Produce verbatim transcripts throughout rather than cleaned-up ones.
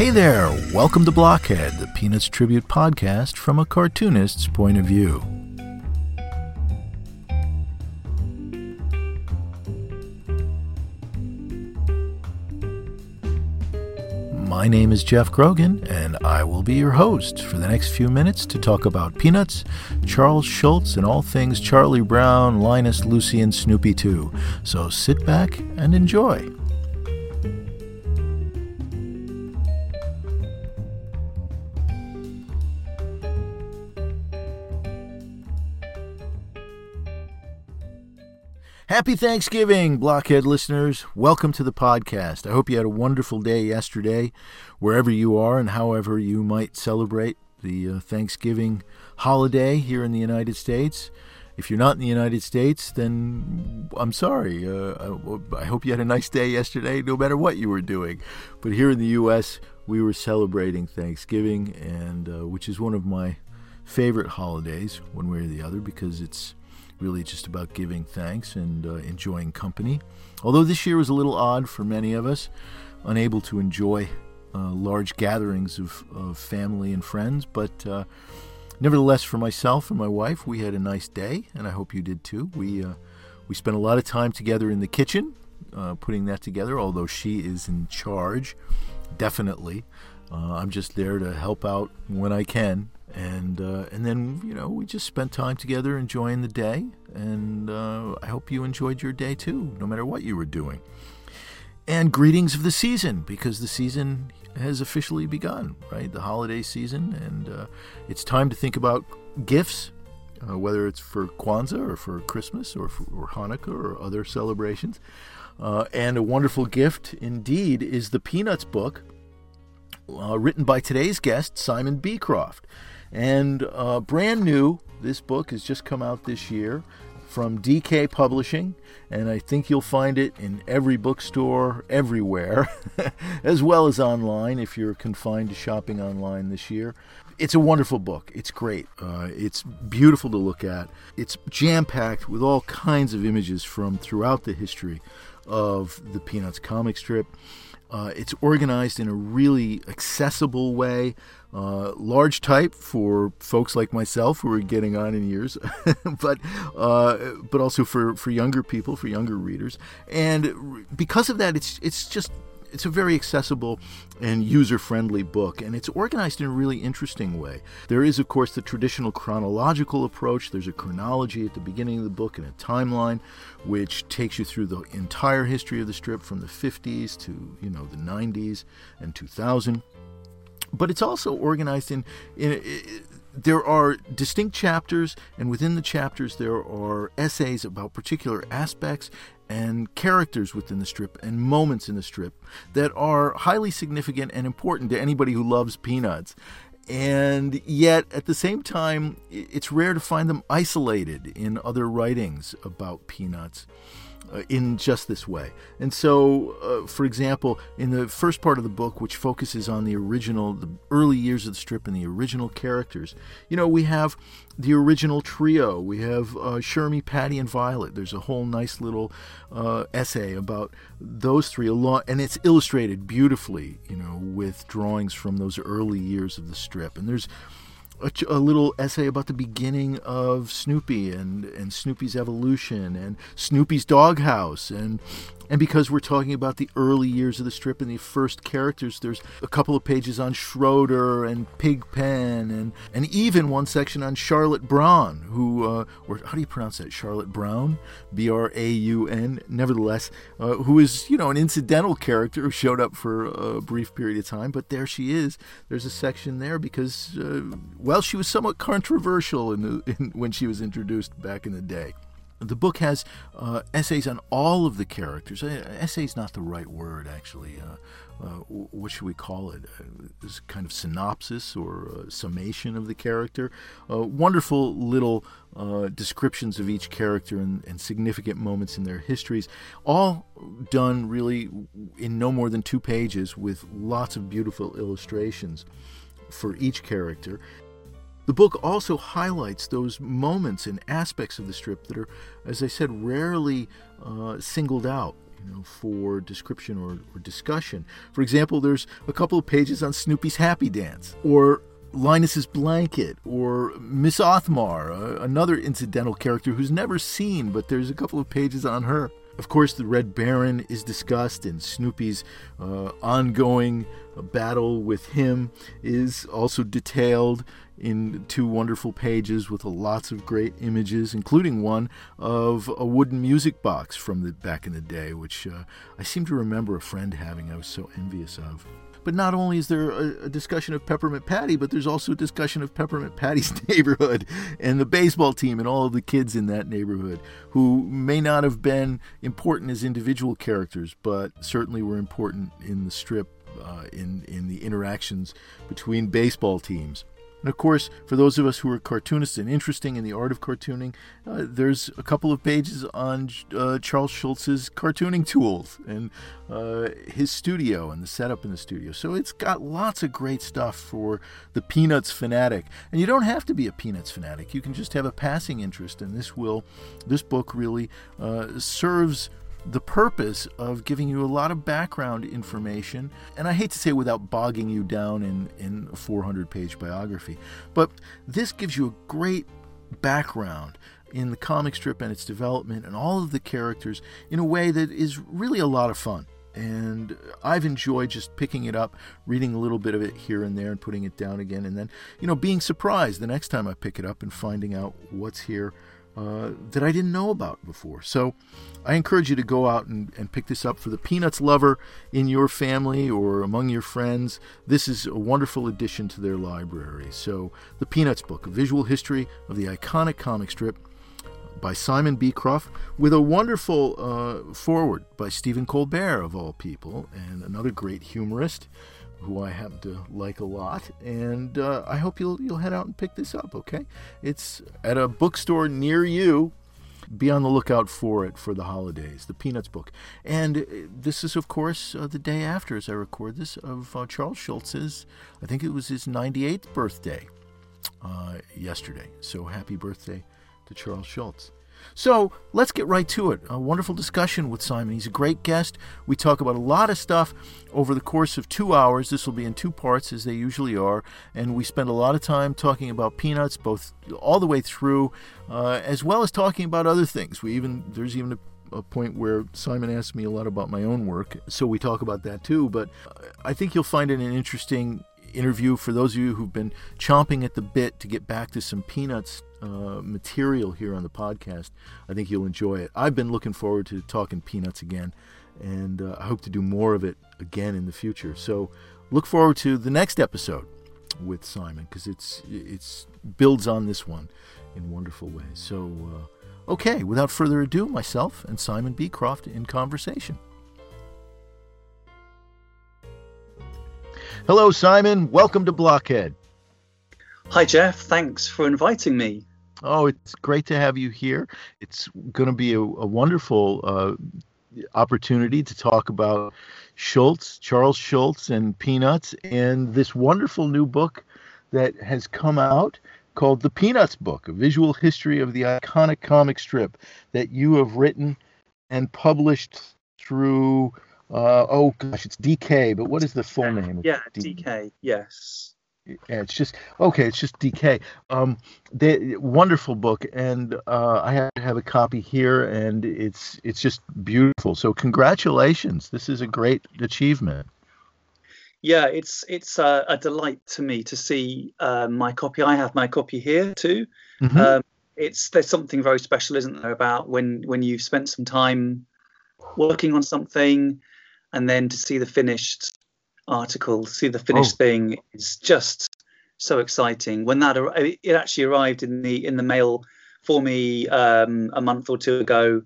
Hey there, welcome to Blockhead, the Peanuts tribute podcast from a cartoonist's point of view. My name is Jeff Grogan, and I will be your host for the next few minutes to talk about Peanuts, Charles Schulz, and all things Charlie Brown, Linus, Lucy, and Snoopy too. So sit back and enjoy. Happy Thanksgiving, Blockhead listeners. Welcome to the podcast. I hope you had a wonderful day yesterday, wherever you are and however you might celebrate the uh, Thanksgiving holiday here in the United States. If you're not in the United States, then I'm sorry. Uh, I, I hope you had a nice day yesterday, no matter what you were doing. But here in the U S, we were celebrating Thanksgiving, and uh, which is one of my favorite holidays, one way or the other, because it's really just about giving thanks and uh, enjoying company. Although this year was a little odd for many of us, unable to enjoy uh, large gatherings of, of family and friends. But uh, nevertheless, for myself and my wife, we had a nice day, and I hope you did too. We uh, we spent a lot of time together in the kitchen, uh, putting that together, although she is in charge, definitely. Uh, I'm just there to help out when I can. And uh, and then, you know, we just spent time together enjoying the day. And uh, I hope you enjoyed your day, too, no matter what you were doing. And greetings of the season, because the season has officially begun, right? The holiday season. And uh, it's time to think about gifts, uh, whether it's for Kwanzaa or for Christmas or for or Hanukkah or other celebrations. Uh, and a wonderful gift, indeed, is the Peanuts book, uh, written by today's guest, Simon Beecroft. And uh, brand new, this book has just come out this year from D K Publishing, and I think you'll find it in every bookstore, everywhere, as well as online if you're confined to shopping online this year. It's a wonderful book. It's great. Uh, it's beautiful to look at. It's jam-packed with all kinds of images from throughout the history of the Peanuts comic strip. Uh, it's organized in a really accessible way. Uh, large type for folks like myself who are getting on in years, but uh, but also for, for younger people, for younger readers. And because of that, it's it's just it's a very accessible and user-friendly book, and it's organized in a really interesting way. There is, of course, the traditional chronological approach. There's a chronology at the beginning of the book and a timeline, which takes you through the entire history of the strip from the fifties to, you know, the nineties and two thousand. But it's also organized in, in, in, there are distinct chapters, and within the chapters there are essays about particular aspects and characters within the strip and moments in the strip that are highly significant and important to anybody who loves Peanuts. And yet, at the same time, it's rare to find them isolated in other writings about Peanuts uh, in just this way. And so, uh, for example, in the first part of the book, which focuses on the original, the early years of the strip and the original characters, you know, we have the original trio. We have uh, Shermie, Patty, and Violet. There's a whole nice little uh, essay about those three, and it's illustrated beautifully, you know, with drawings from those early years of the strip. And there's a, a little essay about the beginning of Snoopy and, and Snoopy's evolution and Snoopy's doghouse. And and because we're talking about the early years of the strip and the first characters, there's a couple of pages on Schroeder and Pigpen and, and even one section on Charlotte Braun, who, uh, or how do you pronounce that? Charlotte Brown? B R A U N, nevertheless, uh, who is, you know, an incidental character who showed up for a brief period of time, but there she is. There's a section there because, uh, well, she was somewhat controversial in the, in, when she was introduced back in the day. The book has uh, essays on all of the characters. Essay's not the right word, actually. Uh, uh, what should we call it? It's a kind of synopsis or summation of the character. Uh, wonderful little uh, descriptions of each character and, and significant moments in their histories. All done really in no more than two pages with lots of beautiful illustrations for each character. The book also highlights those moments and aspects of the strip that are, as I said, rarely uh, singled out. you know, for description or, or discussion. For example, there's a couple of pages on Snoopy's Happy Dance, or Linus's Blanket, or Miss Othmar, uh, another incidental character who's never seen, but there's a couple of pages on her. Of course, the Red Baron is discussed, and Snoopy's uh, ongoing battle with him is also detailed in two wonderful pages with lots of great images, including one of a wooden music box from the back in the day, which uh, I seem to remember a friend having. I was so envious of. But not only is there a, a discussion of Peppermint Patty, but there's also a discussion of Peppermint Patty's neighborhood and the baseball team and all of the kids in that neighborhood who may not have been important as individual characters, but certainly were important in the strip, uh, in, in the interactions between baseball teams. And of course, for those of us who are cartoonists and interesting in the art of cartooning, uh, there's a couple of pages on uh, Charles Schulz's cartooning tools and uh, his studio and the setup in the studio. So it's got lots of great stuff for the Peanuts fanatic. And you don't have to be a Peanuts fanatic. You can just have a passing interest, and this will, this book really uh, serves the purpose of giving you a lot of background information, and I hate to say without bogging you down in, in a four hundred page biography, but this gives you a great background in the comic strip and its development and all of the characters in a way that is really a lot of fun. And I've enjoyed just picking it up, reading a little bit of it here and there and putting it down again, and then, you know, being surprised the next time I pick it up and finding out what's here Uh, that I didn't know about before. So I encourage you to go out and, and pick this up for the Peanuts lover in your family or among your friends. This is a wonderful addition to their library. So the Peanuts book, a visual history of the iconic comic strip by Simon Beecroft, with a wonderful uh, foreword by Stephen Colbert, of all people, and another great humorist who I happen to like a lot, and uh, I hope you'll you'll head out and pick this up, okay? It's at a bookstore near you. Be on the lookout for it for the holidays, the Peanuts book. And this is, of course, uh, the day after, as I record this, of uh, Charles Schulz's, I think it was his ninety-eighth birthday uh, yesterday. So happy birthday to Charles Schulz. So let's get right to it. A wonderful discussion with Simon. He's a great guest. We talk about a lot of stuff over the course of two hours. This will be in two parts, as they usually are. And we spend a lot of time talking about Peanuts, both all the way through, uh, as well as talking about other things. We even there's even a, a point where Simon asked me a lot about my own work, so we talk about that too. But I think you'll find it an interesting interview for those of you who've been chomping at the bit to get back to some Peanuts Uh, material here on the podcast. I think you'll enjoy it. I've been looking forward to talking Peanuts again, and uh, I hope to do more of it again in the future. So look forward to the next episode with Simon, because it's it's builds on this one in wonderful ways. So, uh, okay, without further ado, myself and Simon Beecroft in conversation. Hello, Simon. Welcome to Blockhead. Hi, Jeff. Thanks for inviting me. Oh, it's great to have you here. It's going to be a, a wonderful uh, opportunity to talk about Schulz, Charles Schulz, and Peanuts, and this wonderful new book that has come out called The Peanuts Book, a visual history of the iconic comic strip that you have written and published through, uh, oh gosh, it's D K, but what is the full name? Yeah, D K, yes. Yeah, it's just okay. It's just D K. Um, they, wonderful book, and uh, I have, have a copy here, and it's it's just beautiful. So congratulations! This is a great achievement. Yeah, it's it's a, a delight to me to see uh, my copy. I have my copy here too. Mm-hmm. Um, it's there's something very special, isn't there, about when when you've spent some time working on something, and then to see the finished article, see the finished oh. thing is just so exciting. When that it actually arrived in the in the mail for me um a month or two ago,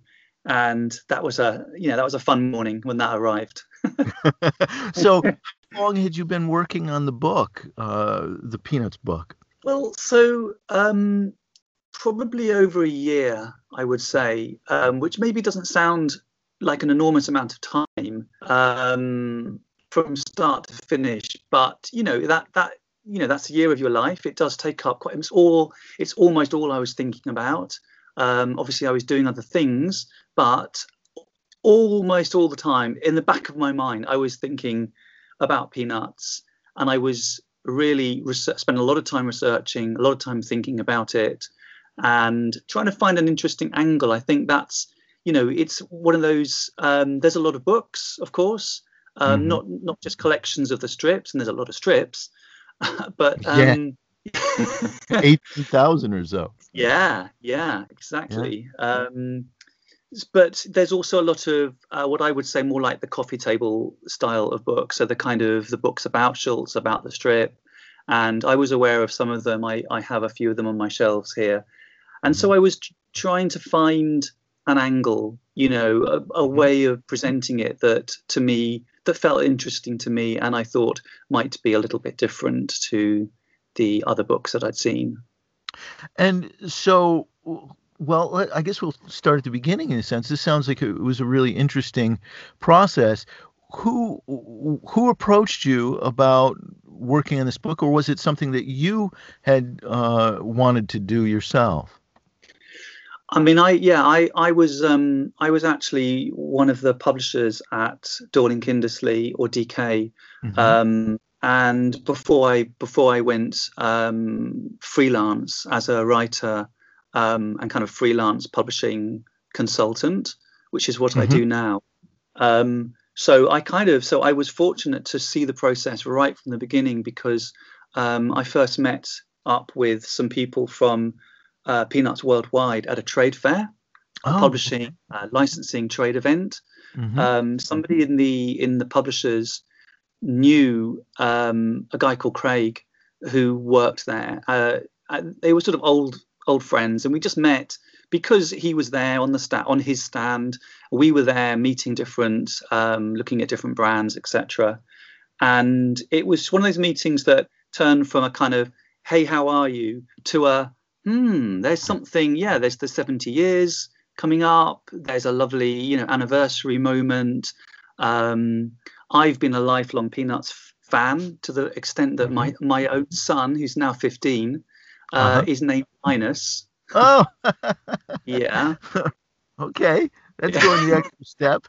and that was a you know that was a fun morning when that arrived. So how long had you been working on the book, uh the Peanuts book? Well, so um probably over a year, I would say, um which maybe doesn't sound like an enormous amount of time um from start to finish, but you know that that you know that's a year of your life. It does take up quite. It's all. It's almost all I was thinking about. Um, obviously, I was doing other things, but almost all the time, in the back of my mind, I was thinking about Peanuts, and I was really research, spent a lot of time researching, a lot of time thinking about it, and trying to find an interesting angle. I think that's, you know, it's one of those. Um, there's a lot of books, of course, um, mm-hmm. not not just collections of the strips, and there's a lot of strips, but um, yeah, eighteen thousand or so. Yeah, yeah, exactly. Yeah. Um, but there's also a lot of uh, what I would say more like the coffee table style of books. So the kind of the books about Schulz, about the strip. And I was aware of some of them. I, I have a few of them on my shelves here. And so I was t- trying to find an angle, you know, a, a way of presenting it that to me, that felt interesting to me. And I thought might be a little bit different to the other books that I'd seen. And so... Well, I guess we'll start at the beginning in a sense. This sounds like it was a really interesting process. Who who approached you about working on this book, or was it something that you had uh, wanted to do yourself? I mean, I yeah, I I was um, I was actually one of the publishers at Dorling Kindersley, or D K, mm-hmm. um, and before I before I went um, freelance as a writer. Um, and kind of freelance publishing consultant, which is what mm-hmm. I do now. Um, so I kind of, so I was fortunate to see the process right from the beginning, because um, I first met up with some people from uh, Peanuts Worldwide at a trade fair, oh. a publishing, uh, licensing trade event. Mm-hmm. Um, somebody in the in the publishers knew um, a guy called Craig who worked there. Uh, they were sort of old. old friends, and we just met because he was there on the sta- on his stand. We were there meeting different, um, looking at different brands, et cetera. And it was one of those meetings that turned from a kind of, hey, how are you, to a, hmm, there's something, yeah, there's the seventy years coming up. There's a lovely, you know, anniversary moment. Um, I've been a lifelong Peanuts f- fan to the extent that my, my own son, who's now fifteen, Uh, uh-huh. is named Linus. Oh, yeah. Okay, that's yeah. going the extra step.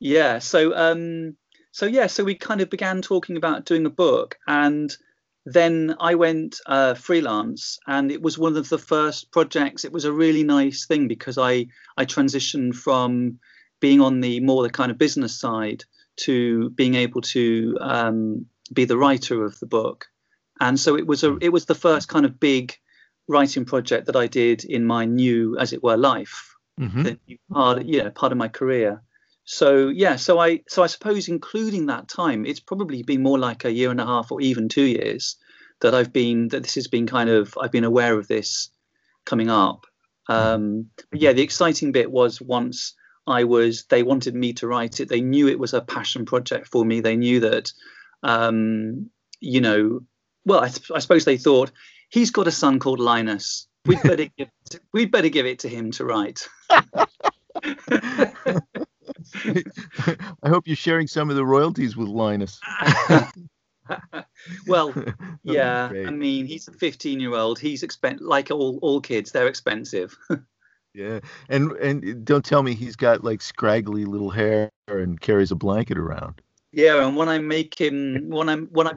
Yeah. So, um, so yeah. So we kind of began talking about doing a book, and then I went uh, freelance, and it was one of the first projects. It was a really nice thing because I I transitioned from being on the more the kind of business side to being able to um, be the writer of the book. And so it was a it was the first kind of big writing project that I did in my new, as it were, life, mm-hmm. the new part, you know, part of my career. So yeah, so I so I suppose including that time, it's probably been more like a year and a half or even two years that I've been that this has been kind of I've been aware of this coming up. Um, but yeah, the exciting bit was once I was they wanted me to write it. They knew it was a passion project for me. They knew that, um, you know. Well, I, I suppose they thought he's got a son called Linus. We'd better give it to, we'd better give it to him to write. I hope you're sharing some of the royalties with Linus. Well, yeah, I mean, he's a fifteen-year-old. He's expen- like all all kids. They're expensive. Yeah, and and don't tell me he's got like scraggly little hair and carries a blanket around. Yeah, and when I make him, when I'm when I.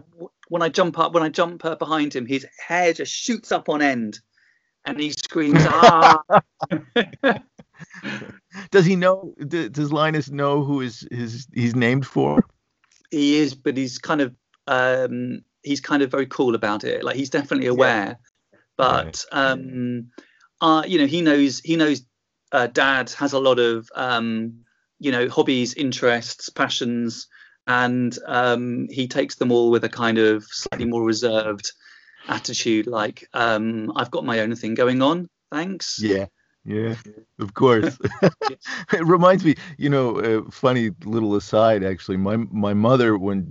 When I jump up, when I jump up behind him, his hair just shoots up on end, and he screams, "Ah!" Does he know? Does Linus know who is his? He's named for? He is, but he's kind of um, he's kind of very cool about it. Like he's definitely aware, yeah. but right. um, uh, you know, he knows he knows uh, Dad has a lot of um, you know hobbies, interests, passions. And um, he takes them all with a kind of slightly more reserved attitude, like, um, I've got my own thing going on, thanks. Yeah, yeah, of course. It reminds me, you know, uh, funny little aside, actually, my my mother, when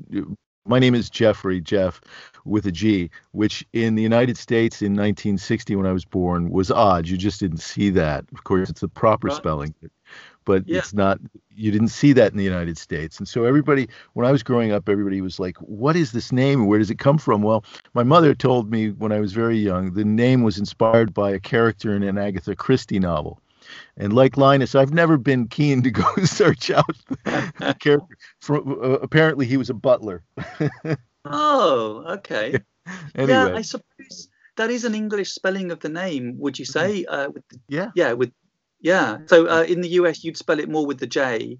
my name is Jeffrey, Jeff, with a G, which in the United States in nineteen sixty, when I was born, was odd. You just didn't see that. Of course, it's the proper right. spelling. But yeah. it's not, you didn't see that in the United States. And so everybody, when I was growing up, everybody was like, what is this name? Where does it come from? Well, my mother told me when I was very young, the name was inspired by a character in an Agatha Christie novel. And like Linus, I've never been keen to go search out the character. For, uh, apparently, he was a butler. Oh, okay. Yeah. Anyway. Yeah, I suppose that is an English spelling of the name, would you say? Uh, with the, yeah. Yeah. With, yeah. So uh, in the U S, you'd spell it more with the J.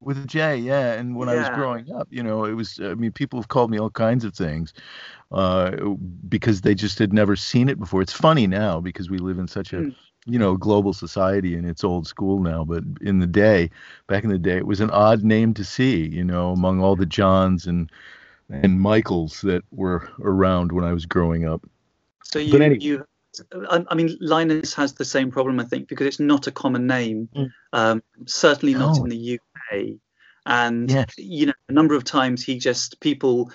With a J, yeah. And when yeah. I was growing up, you know, it was, I mean, people have called me all kinds of things uh, because they just had never seen it before. It's funny now because we live in such a, mm. you know, global society and it's old school now. But in the day, back in the day, it was an odd name to see, you know, among all the Johns and and Michaels that were around when I was growing up. So you, anyway. you I mean, Linus has the same problem, I think, because it's not a common name, mm. um, certainly no. not in the U K. And yes. you know, a number of times he just people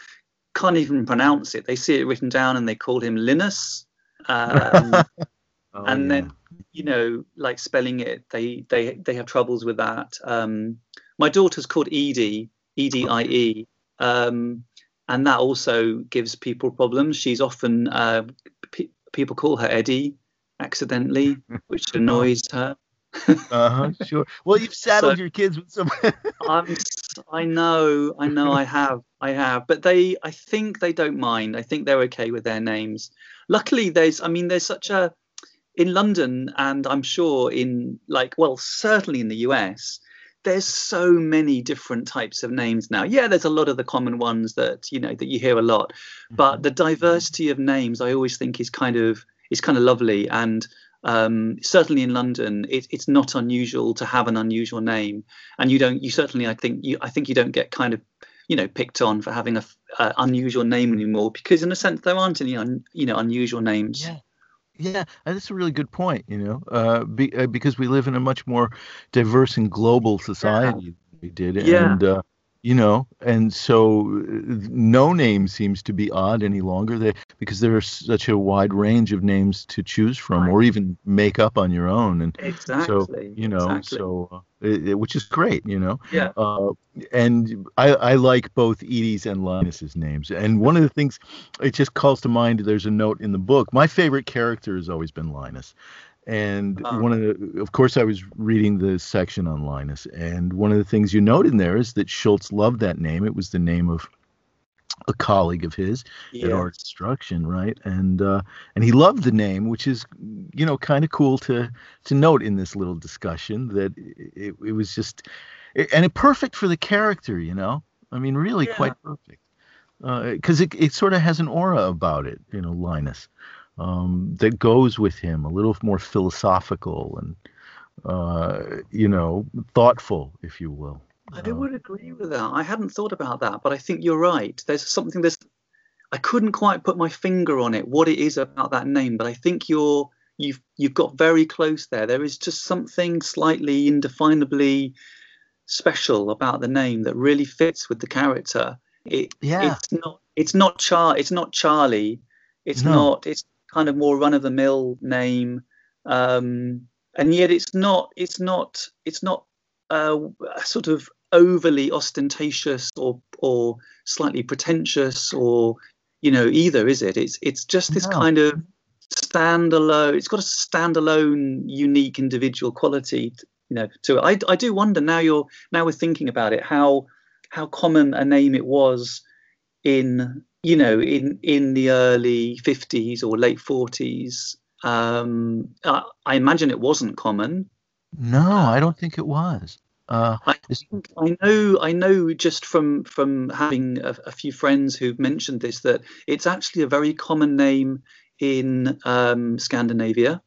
can't even pronounce it. They see it written down and they call him Linus, um, oh, and yeah. then you know, like spelling it, they they they have troubles with that. Um, my daughter's called Edie, E D I E, um, and that also gives people problems. She's often uh, pe people call her Eddie accidentally, which annoys her. uh-huh sure well you've saddled so, your kids with some I'm, I know I know I have I have but they I think they don't mind. I think they're okay with their names. Luckily there's I mean there's such a in London, and I'm sure in like well certainly in the U S there's so many different types of names now. Yeah, there's a lot of the common ones that you know that you hear a lot, but the diversity of names I always think is kind of is kind of lovely. And Um, certainly in London, it, it's not unusual to have an unusual name, and you don't. You certainly, I think, you, I think you don't get kind of, you know, picked on for having a uh, unusual name anymore, because in a sense there aren't any, un, you know, unusual names. Yeah, yeah, that's a really good point. You know, uh, be, uh, because we live in a much more diverse and global society yeah. than we did, yeah. and uh, you know, and so no name seems to be odd any longer they, because there are such a wide range of names to choose from right. or even make up on your own. And exactly. so, you know, exactly. so uh, it, which is great, you know. Yeah. Uh, and I, I like both Edie's and Linus's names. And one of the things, it just calls to mind, there's a note in the book. My favorite character has always been Linus. And um, one of the, of course, I was reading the section on Linus, and one of the things you note in there is that Schulz loved that name. It was the name of a colleague of his yes. at Art Instruction, right? And uh, and he loved the name, which is, you know, kind of cool to to note in this little discussion that it, it was just it, and it perfect for the character, you know. I mean, really yeah. quite perfect because uh, it it sort of has an aura about it, you know, Linus. Um, that goes with him, a little more philosophical and, uh, you know, thoughtful, if you will. I uh, would agree with that. I hadn't thought about that, but I think you're right. There's something that's, I couldn't quite put my finger on it, what it is about that name, but I think you're, you've, you've got very close there. There is just something slightly indefinably special about the name that really fits with the character. It, yeah. It's not, it's not Char, it's not Charlie. It's no. not, it's, kind of more run-of-the-mill name, um, and yet it's not it's not it's not uh, sort of overly ostentatious or or slightly pretentious or you know either, is it? It's it's just this no. kind of standalone. It's got a standalone, unique, individual quality, you know. To it, I I do wonder now. You're now we're thinking about it. How how common a name it was in. You know, in in the early fifties or late forties, um, I, I imagine it wasn't common. No, I don't think it was. Uh, I, think, I know, I know, just from from having a, a few friends who've mentioned this, that it's actually a very common name in um, Scandinavia.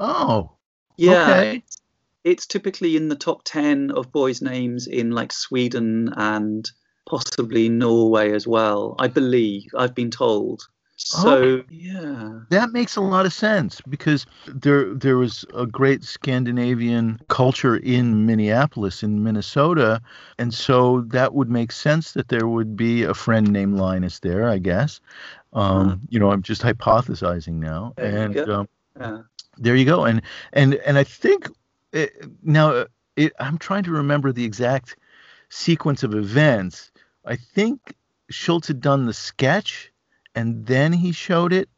Oh, yeah. Okay. It's, it's typically in the top ten of boys' names in like Sweden and. Possibly Norway as well, I believe. I've been told. So, oh, yeah. That makes a lot of sense because there there was a great Scandinavian culture in Minneapolis, in Minnesota, and so that would make sense that there would be a friend named Linus there, I guess. Um, uh, you know, I'm just hypothesizing now. And there you go. Um, yeah. there you go. And, and, and I think it, now it, I'm trying to remember the exact sequence of events. I think Schulz had done the sketch and then he showed it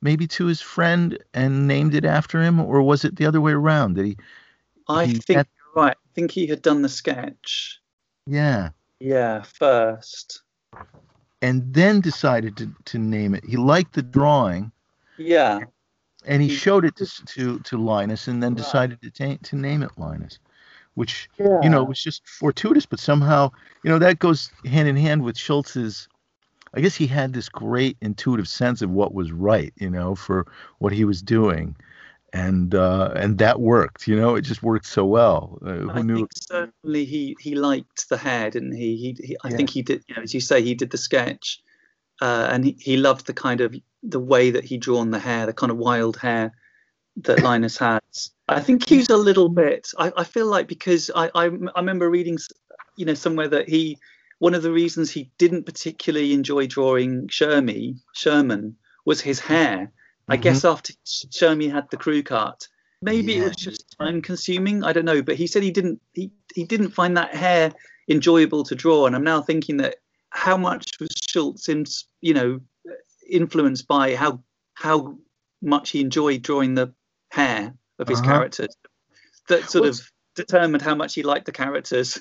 maybe to his friend and named it after him, or was it the other way around? Did he I think you're right. I think he had done the sketch. Yeah. Yeah, first. And then decided to, to name it. He liked the drawing. Yeah. And he, he showed it to, to to Linus, and then right. decided to ta- to name it Linus, which, yeah. you know, was just fortuitous. But somehow, you know, that goes hand in hand with Schulz's. I guess he had this great intuitive sense of what was right, you know, for what he was doing. And uh, and that worked, you know, it just worked so well. Uh, who I knew? Think certainly he, he liked the hair, didn't he? He, he I yeah. think he did, you know, as you say, he did the sketch uh, and he, he loved the kind of the way that he drawn the hair, the kind of wild hair that Linus has. I think he was a little bit, I, I feel like because I, I, I remember reading, you know, somewhere that he, one of the reasons he didn't particularly enjoy drawing Shermie, Sherman, was his hair. I mm-hmm. guess after Shermie had the crew cut, maybe yeah. it was just time consuming. I don't know. But he said he didn't he, he didn't find that hair enjoyable to draw. And I'm now thinking that how much was Schulz in, you know, influenced by how how much he enjoyed drawing the hair of his uh-huh. characters that sort What's... of determined how much he liked the characters.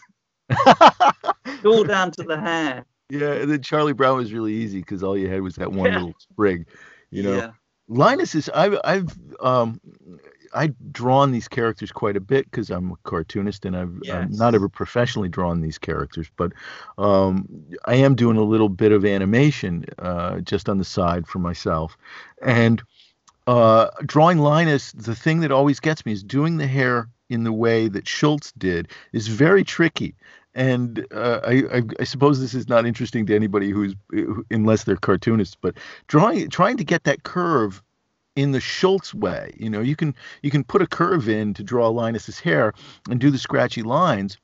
It's all down to the hair. Yeah. And then Charlie Brown was really easy because all you had was that one yeah. little sprig, you know. Yeah. Linus is, I've, I've, um, I've drawn these characters quite a bit because I'm a cartoonist and I've yes. I'm not ever professionally drawn these characters, but um, I am doing a little bit of animation uh, just on the side for myself. And uh, drawing Linus, the thing that always gets me is doing the hair in the way that Schulz did is very tricky. And uh, I, I, I suppose this is not interesting to anybody who's, unless they're cartoonists, but drawing, trying to get that curve in the Schulz way, you know, you can, you can put a curve in to draw Linus's hair and do the scratchy lines,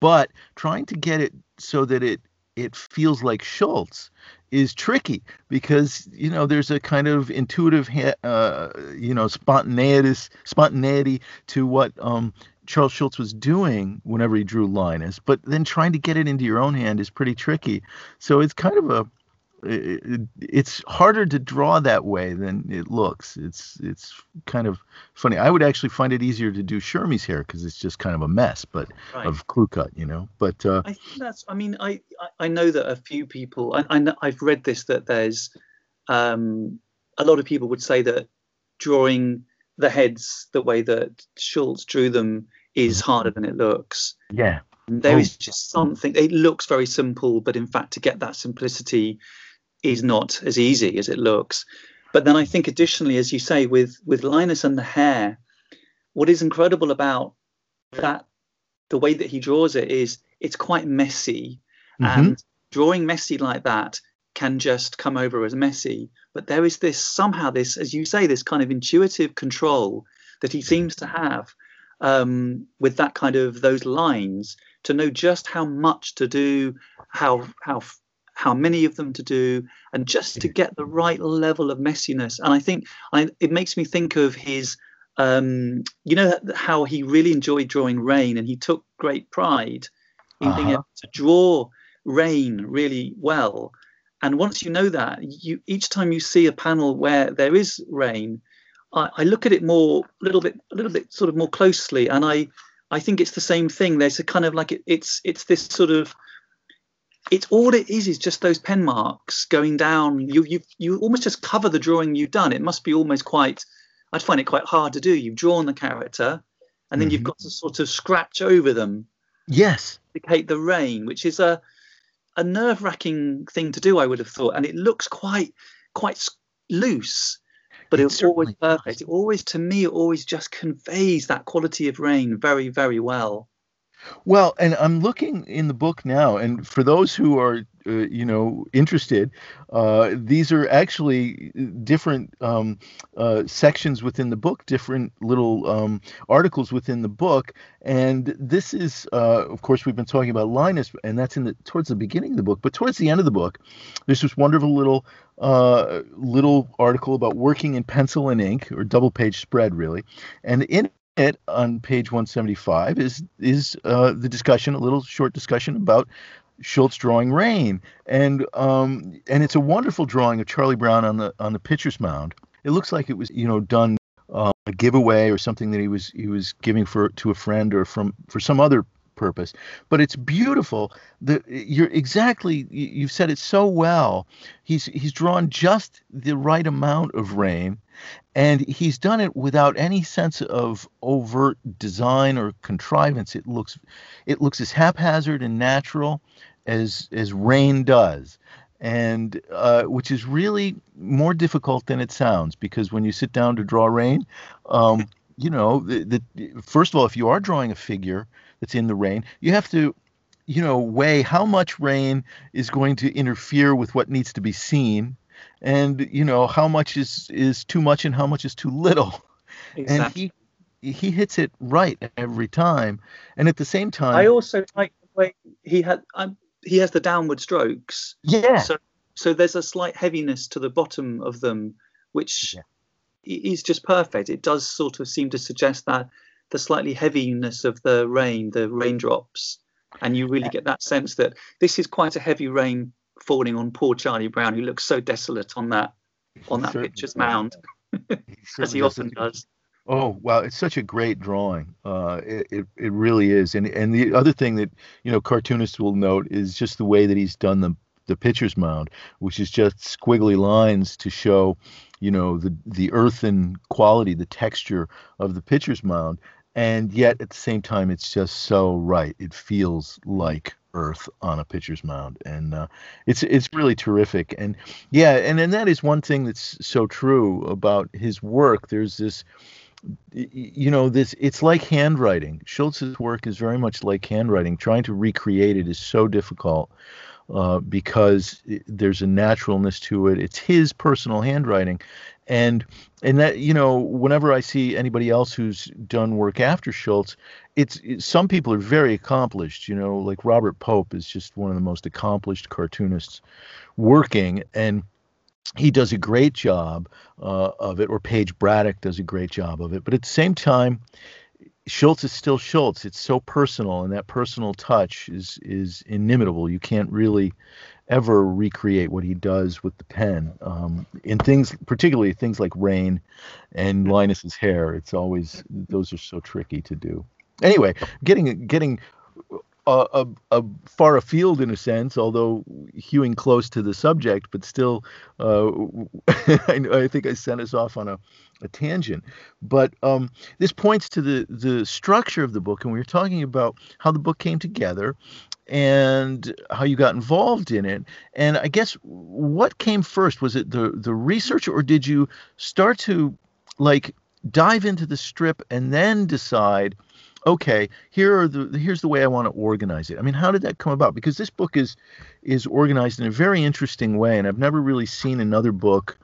but trying to get it so that it, it feels like Schulz is tricky because, you know, there's a kind of intuitive, uh, you know, spontaneity, spontaneity to what, um, Charles Schulz was doing whenever he drew Linus, but then trying to get it into your own hand is pretty tricky. So it's kind of a, it, it's harder to draw that way than it looks. It's, it's kind of funny. I would actually find it easier to do Shermie's hair because it's just kind of a mess, but right. of crew cut, you know, but, uh, I think that's, I mean, I, I know that a few people, I, I know, I've read this, that there's, um, a lot of people would say that drawing the heads the way that Schulz drew them is harder than it looks. Yeah. And there oh. is just something, it looks very simple, but in fact to get that simplicity is not as easy as it looks. But then I think additionally, as you say, with with Linus and the hair, what is incredible about that, the way that he draws it, is it's quite messy. Mm-hmm. And drawing messy like that can just come over as messy. But there is this somehow this, as you say, this kind of intuitive control that he seems to have um, with that kind of those lines to know just how much to do, how how how many of them to do, and just to get the right level of messiness. And I think I, it makes me think of his, um, you know, how he really enjoyed drawing rain, and he took great pride in uh-huh. being able to draw rain really well. And once you know that, you each time you see a panel where there is rain, I, I look at it more, a little bit, a little bit sort of more closely. And I, I think it's the same thing. There's a kind of like it, it's it's this sort of, it's all it is is just those pen marks going down. You you you almost just cover the drawing you've done. It must be almost quite, I'd find it quite hard to do. You've drawn the character, and then mm-hmm. you've got to sort of scratch over them. Yes, indicate the rain, which is a. a nerve-wracking thing to do, I would have thought, and it looks quite quite loose, but it's it always perfect. Does. It always, to me, it always just conveys that quality of rain very, very well. Well, and I'm looking in the book now, and for those who are, uh, you know, interested, uh, these are actually different um, uh, sections within the book, different little um, articles within the book, and this is, uh, of course, we've been talking about Linus, and that's in the towards the beginning of the book, but towards the end of the book, there's this wonderful little uh, little article about working in pencil and ink, or double-page spread, really, and in it on page one seventy-five is is uh, the discussion, a little short discussion about Schulz drawing rain, and um, and it's a wonderful drawing of Charlie Brown on the on the pitcher's mound. It looks like it was you know done uh, a giveaway or something that he was he was giving for to a friend or from for some other purpose. But it's beautiful. The you're exactly you've said it so well. He's he's drawn just the right amount of rain, and he's done it without any sense of overt design or contrivance. It looks it looks as haphazard and natural as as rain does. And uh, which is really more difficult than it sounds, because when you sit down to draw rain, um, you know, the, the, first of all, if you are drawing a figure that's in the rain, you have to, you know, weigh how much rain is going to interfere with what needs to be seen, and you know how much is is too much and how much is too little. Exactly. And he he hits it right every time, and at the same time, I also like the way he had. I'm, He has the downward strokes. Yeah. So, so there's a slight heaviness to the bottom of them, which yeah. is just perfect. It does sort of seem to suggest that the slightly heaviness of the rain, the raindrops, and you really yeah. get that sense that this is quite a heavy rain falling on poor Charlie Brown, who looks so desolate on that on that picture's mound, he as he often does. Oh, wow. It's such a great drawing. Uh, it, it, it really is. And and the other thing that, you know, cartoonists will note is just the way that he's done the, the pitcher's mound, which is just squiggly lines to show, you know, the, the earthen quality, the texture of the pitcher's mound. And yet at the same time, it's just so right. It feels like earth on a pitcher's mound, and uh, it's it's really terrific. And yeah, and, and that is one thing that's so true about his work. There's this... You know, this it's like handwriting. Schulz's work is very much like handwriting. Trying to recreate it is so difficult uh, because it, there's a naturalness to it. It's his personal handwriting. And and that, you know, whenever I see anybody else who's done work after Schulz, it's it, some people are very accomplished. You know, like Robert Pope is just one of the most accomplished cartoonists working. And he does a great job uh, of it, or Paige Braddock does a great job of it. But at the same time, Schulz is still Schulz. It's so personal, and that personal touch is is inimitable. You can't really ever recreate what he does with the pen. Um, in things, particularly things like rain and Linus's hair, it's always those are so tricky to do. Anyway, getting getting. Uh, a, a far afield in a sense, although hewing close to the subject, but still, uh, I, I think I sent us off on a, a tangent. But um, this points to the, the structure of the book, and we were talking about how the book came together and how you got involved in it. And I guess what came first? Was it the, the research, or did you start to like dive into the strip and then decide, okay, here are the here's the way I want to organize it? I mean, how did that come about? Because this book is is organized in a very interesting way, and I've never really seen another book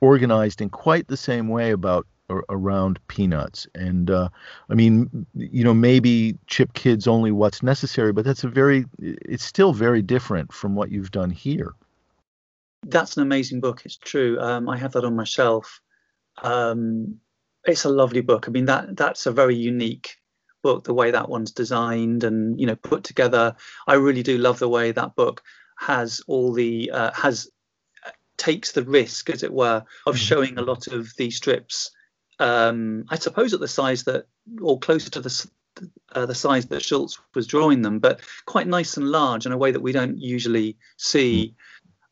organized in quite the same way about or around Peanuts. And uh, I mean, you know, maybe Chip Kids Only What's Necessary, but that's a very it's still very different from what you've done here. That's an amazing book. It's true. Um, I have that on my shelf. Um, it's a lovely book. I mean, that that's a very unique book, the way that one's designed and, you know, put together. I really do love the way that book has all the uh, has takes the risk, as it were, of showing a lot of the strips, um I suppose at the size that, or closer to the uh, the size that Schulz was drawing them, but quite nice and large in a way that we don't usually see.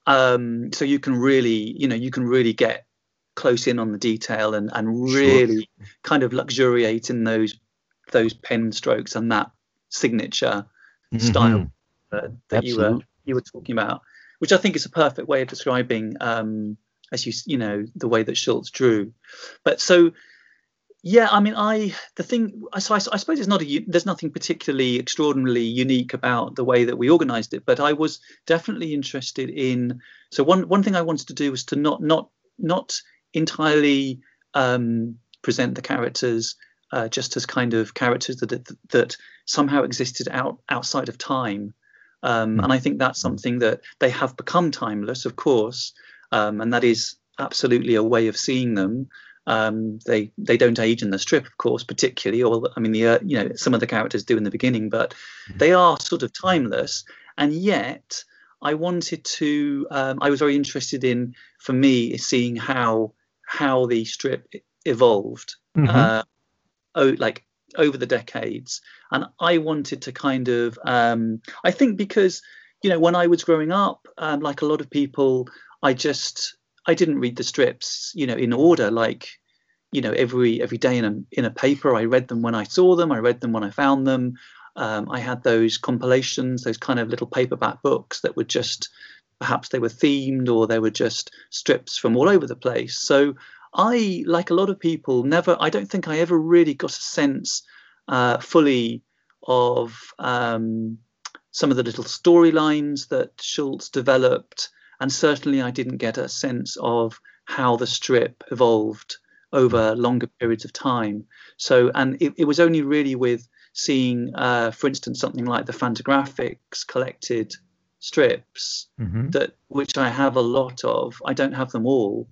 Um so you can really, you know, you can really get close in on the detail and and really sure. kind of luxuriate in those those pen strokes and that signature mm-hmm. style uh, that Absolutely. you were you were talking about, which I think is a perfect way of describing, um, as you you know, the way that Schulz drew. But so, yeah, I mean, I the thing so I, I suppose it's not a there's nothing particularly extraordinarily unique about the way that we organised it, but I was definitely interested in. So one one thing I wanted to do was to not not not entirely um, present the characters Uh, just as kind of characters that that, that somehow existed out outside of time, um, and I think that's something that they have become timeless, of course, um, and that is absolutely a way of seeing them. Um, they they don't age in the strip, of course, particularly. Or I mean, the uh, you know, some of the characters do in the beginning, but they are sort of timeless. And yet, I wanted to. Um, I was very interested in, for me, seeing how how the strip evolved mm-hmm. uh, oh, like over the decades. And I wanted to kind of, um, I think because, you know, when I was growing up, um, like a lot of people, I just, I didn't read the strips, you know, in order, like, you know, every every day in a, in a paper. I read them when I saw them. I read them when I found them. Um, I had those compilations, those kind of little paperback books that were just, perhaps they were themed or they were just strips from all over the place. So I, like a lot of people, never, I don't think I ever really got a sense uh, fully of um, some of the little storylines that Schulz developed. And certainly I didn't get a sense of how the strip evolved over longer periods of time. So, and it, it was only really with seeing, uh, for instance, something like the Fantagraphics collected strips mm-hmm. that which I have a lot of. I don't have them all.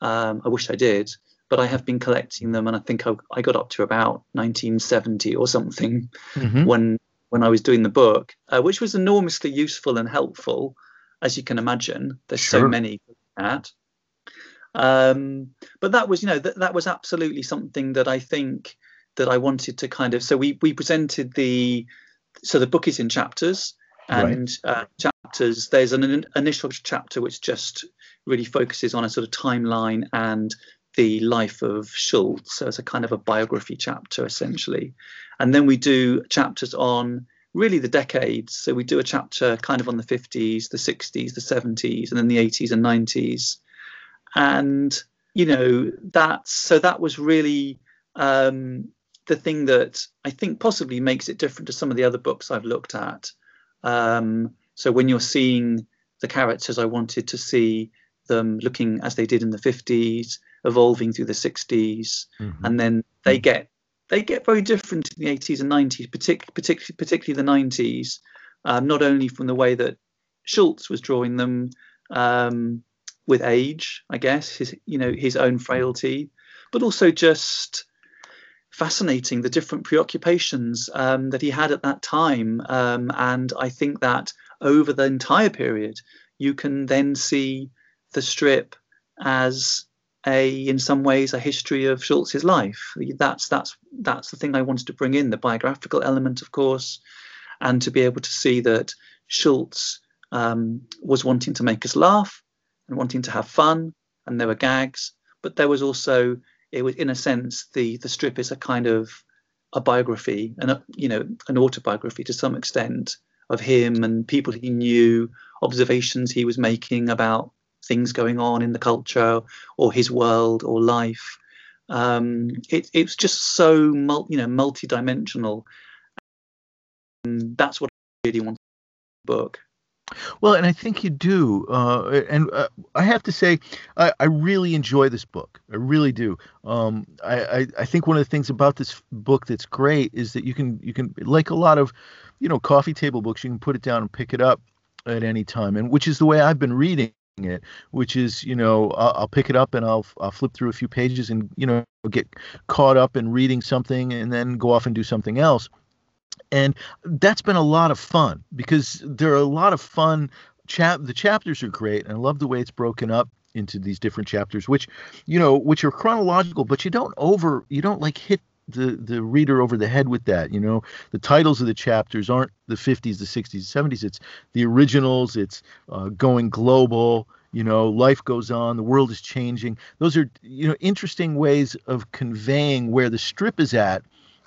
Um, I wish I did, but I have been collecting them, and I think I, I got up to about nineteen seventy or something mm-hmm. when when I was doing the book, uh, which was enormously useful and helpful, as you can imagine. There's sure. so many at. Um, but that was, you know, that that was absolutely something that I think that I wanted to kind of. So we we presented the. So the book is in chapters, and right. uh, chapters. There's an, an initial chapter which just really focuses on a sort of timeline and the life of Schulz. So it's a kind of a biography chapter essentially, and then we do chapters on really the decades. So we do a chapter kind of on the fifties, the sixties, the seventies, and then the eighties and nineties. And, you know, that's, so that was really um, the thing that I think possibly makes it different to some of the other books I've looked at. Um, so when you're seeing the characters, I wanted to see them looking as they did in the fifties, evolving through the sixties, mm-hmm. and then they get they get very different in the eighties and nineties, partic- partic- particularly the nineties, um, not only from the way that Schulz was drawing them, um, with age, I guess, his, you know, his own frailty, but also just fascinating, the different preoccupations um, that he had at that time. Um, and I think that over the entire period, you can then see the strip as a, in some ways, a history of Schulz's life. That's, that's, that's the thing I wanted to bring in, the biographical element, of course, and to be able to see that Schulz um, was wanting to make us laugh and wanting to have fun, and there were gags, but there was also, it was in a sense, the the strip is a kind of a biography, and a, you know, an autobiography to some extent of him and people he knew, observations he was making about things going on in the culture or his world or life. Um, it, it's just so mul- you know multi-dimensional. And that's what I really want in the book. Well, and I think you do. Uh, and uh, I have to say, I, I really enjoy this book. I really do. Um, I, I, I think one of the things about this book that's great is that you can, you can, like a lot of, you know, coffee table books, you can put it down and pick it up at any time, and which is the way I've been reading it, which is, you know, I'll, I'll pick it up and I'll, I'll flip through a few pages and, you know, get caught up in reading something and then go off and do something else. And that's been a lot of fun, because there are a lot of fun. Chap- the chapters are great, and I love the way it's broken up into these different chapters, which, you know, which are chronological, but you don't over, you don't like hit the, the reader over the head with that. You know, the titles of the chapters aren't the fifties, the sixties, the seventies. It's the originals. It's uh, going global. You know, life goes on. The world is changing. Those are, you know, interesting ways of conveying where the strip is at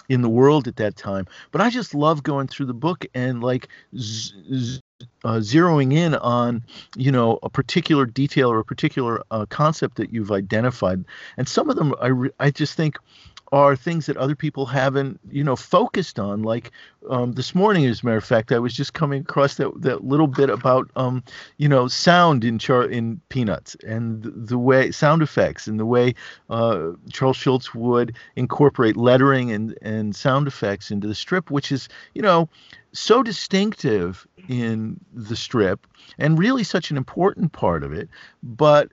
in the world at that time. But I just love going through the book and like z- z- uh, zeroing in on, you know, a particular detail or a particular uh, concept that you've identified. And some of them I, re- I just think are things that other people haven't, you know, focused on. Like um, this morning, as a matter of fact, I was just coming across that, that little bit about, um, you know, sound in Char- in Peanuts, and the, the way sound effects, and the way uh, Charles Schulz would incorporate lettering and, and sound effects into the strip, which is, you know, so distinctive in the strip and really such an important part of it. But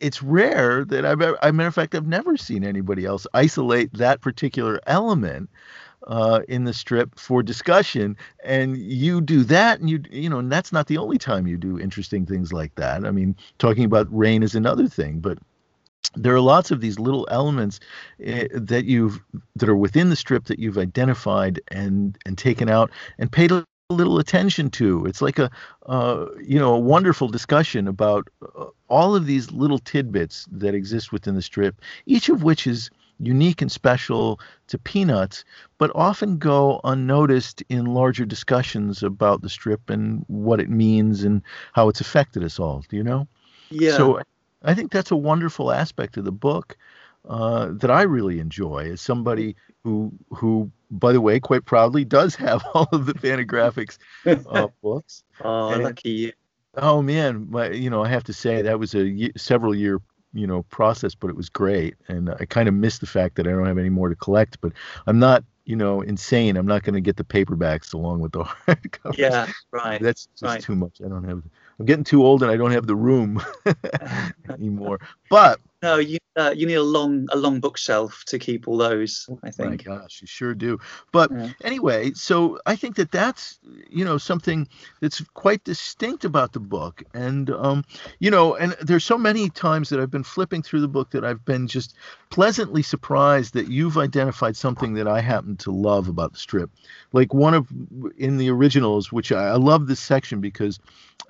it's rare that I've ever, as a matter of fact, I've never seen anybody else isolate that particular element uh, in the strip for discussion. And you do that, and you, you know, and that's not the only time you do interesting things like that. I mean, talking about rain is another thing, but there are lots of these little elements uh, that you've that are within the strip that you've identified and and taken out and paid a little attention to. It's like a uh, you know a wonderful discussion about uh, all of these little tidbits that exist within the strip, each of which is unique and special to Peanuts, but often go unnoticed in larger discussions about the strip and what it means and how it's affected us all, do you know? Yeah. So I think that's a wonderful aspect of the book uh, that I really enjoy as somebody who, who, by the way, quite proudly does have all of the Fantagraphics uh, books. Oh, and, lucky you. Oh, man. My, you know, I have to say that was a several year you know, process, but it was great. And I kind of miss the fact that I don't have any more to collect, but I'm not, you know, insane. I'm not going to get the paperbacks along with the hardcovers. Yeah, right. That's just right. Too much. I don't have, I'm getting too old and I don't have the room anymore, but. No, you, uh, you need a long, a long bookshelf to keep all those, I think. Oh my gosh, you sure do. But yeah. Anyway, so I think that that's, you know, something that's quite distinct about the book. And, um, you know, and there's so many times that I've been flipping through the book that I've been just pleasantly surprised that you've identified something that I happen to love about the strip. Like one of, in the originals, which I, I love this section because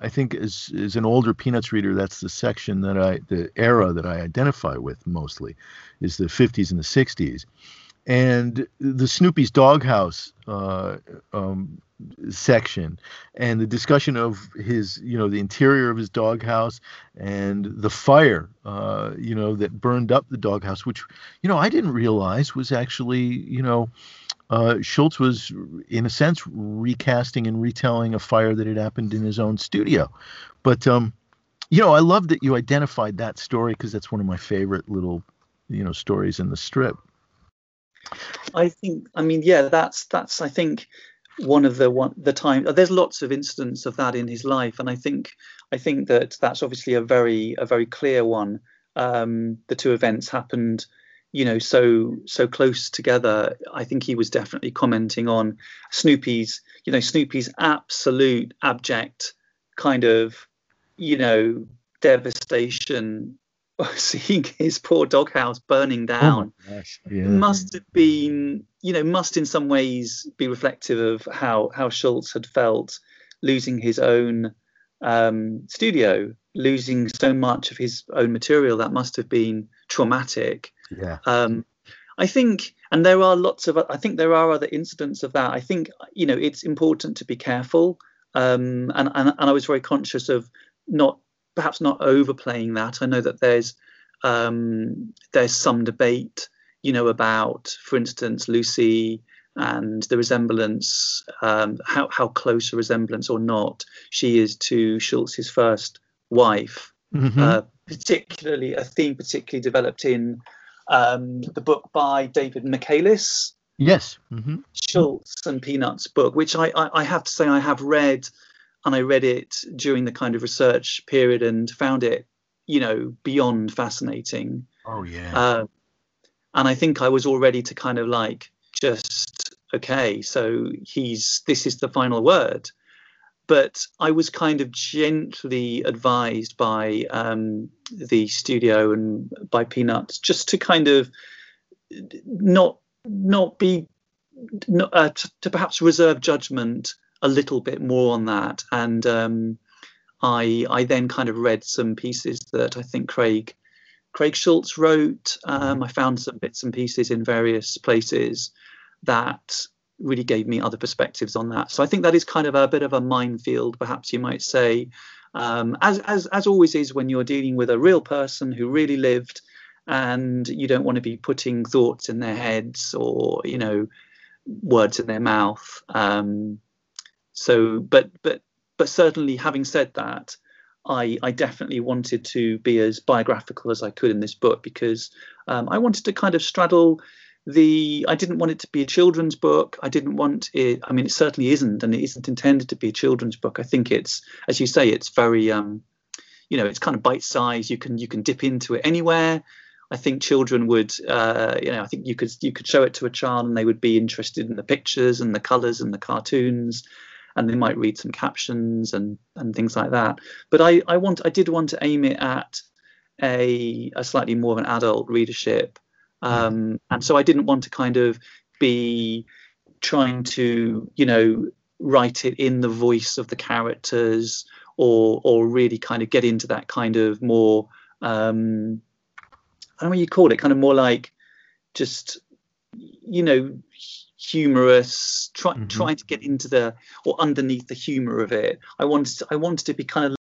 I think as, as an older Peanuts reader, that's the section that I, the era that I identify. identify with mostly is the fifties and the sixties, and the Snoopy's doghouse uh, um, section and the discussion of his, you know, the interior of his doghouse and the fire, uh, you know, that burned up the doghouse, which, you know, I didn't realize was actually, you know, Uh, Schulz was, in a sense, recasting and retelling a fire that had happened in his own studio. But, um, you know, I love that you identified that story because that's one of my favorite little, you know, stories in the strip. I think, I mean, yeah, that's, that's, I think, one of the, one, the time, there's lots of incidents of that in his life. And I think, I think that that's obviously a very, a very clear one. Um, the two events happened, you know, so, so close together. I think he was definitely commenting on Snoopy's, you know, Snoopy's absolute abject kind of, you know, devastation, seeing his poor doghouse burning down. Oh my gosh. Yeah. Must have been, you know, must in some ways be reflective of how, how Schulz had felt losing his own um, studio, losing so much of his own material. That must have been traumatic. Yeah. Um, I think, and there are lots of, I think there are other incidents of that. I think, you know, it's important to be careful. Um, and, and, and I was very conscious of, not perhaps not overplaying that. I know that there's um, there's some debate, you know, about, for instance, Lucy and the resemblance, um, how how close a resemblance or not she is to Schulz's first wife. Mm-hmm. uh, particularly a theme particularly developed in um, the book by David Michaelis. Yes, mm-hmm. Schulz and Peanuts book, which I, I I have to say I have read. And I read it during the kind of research period and found it, you know, beyond fascinating. Oh, yeah. Uh, and I think I was all ready to kind of like just, OK, so he's this is the final word. But I was kind of gently advised by um, the studio and by Peanuts just to kind of not not be not, uh, to, to perhaps reserve judgment a little bit more on that. And um, I I then kind of read some pieces that I think Craig Craig Schulz wrote. Um, I found some bits and pieces in various places that really gave me other perspectives on that. So I think that is kind of a bit of a minefield, perhaps you might say, um, as, as, as always is when you're dealing with a real person who really lived, and you don't want to be putting thoughts in their heads or, you know, words in their mouth. Um, So, but but but certainly, having said that, I I definitely wanted to be as biographical as I could in this book, because um, I wanted to kind of straddle the. I didn't want it to be a children's book. I didn't want it. I mean, it certainly isn't, and it isn't intended to be a children's book. I think it's, as you say, it's very, um, you know, it's kind of bite size. You can you can dip into it anywhere. I think children would, uh, you know, I think you could you could show it to a child and they would be interested in the pictures and the colours and the cartoons. And they might read some captions and, and things like that. But I, I want I did want to aim it at a, a slightly more of an adult readership. Um, and so I didn't want to kind of be trying to, you know, write it in the voice of the characters, or or really kind of get into that kind of more, um, I don't know what you call it, kind of more like just, you know, humorous, try, mm-hmm. trying to get into the, or underneath the humor of it. I wanted to, I wanted to be kind of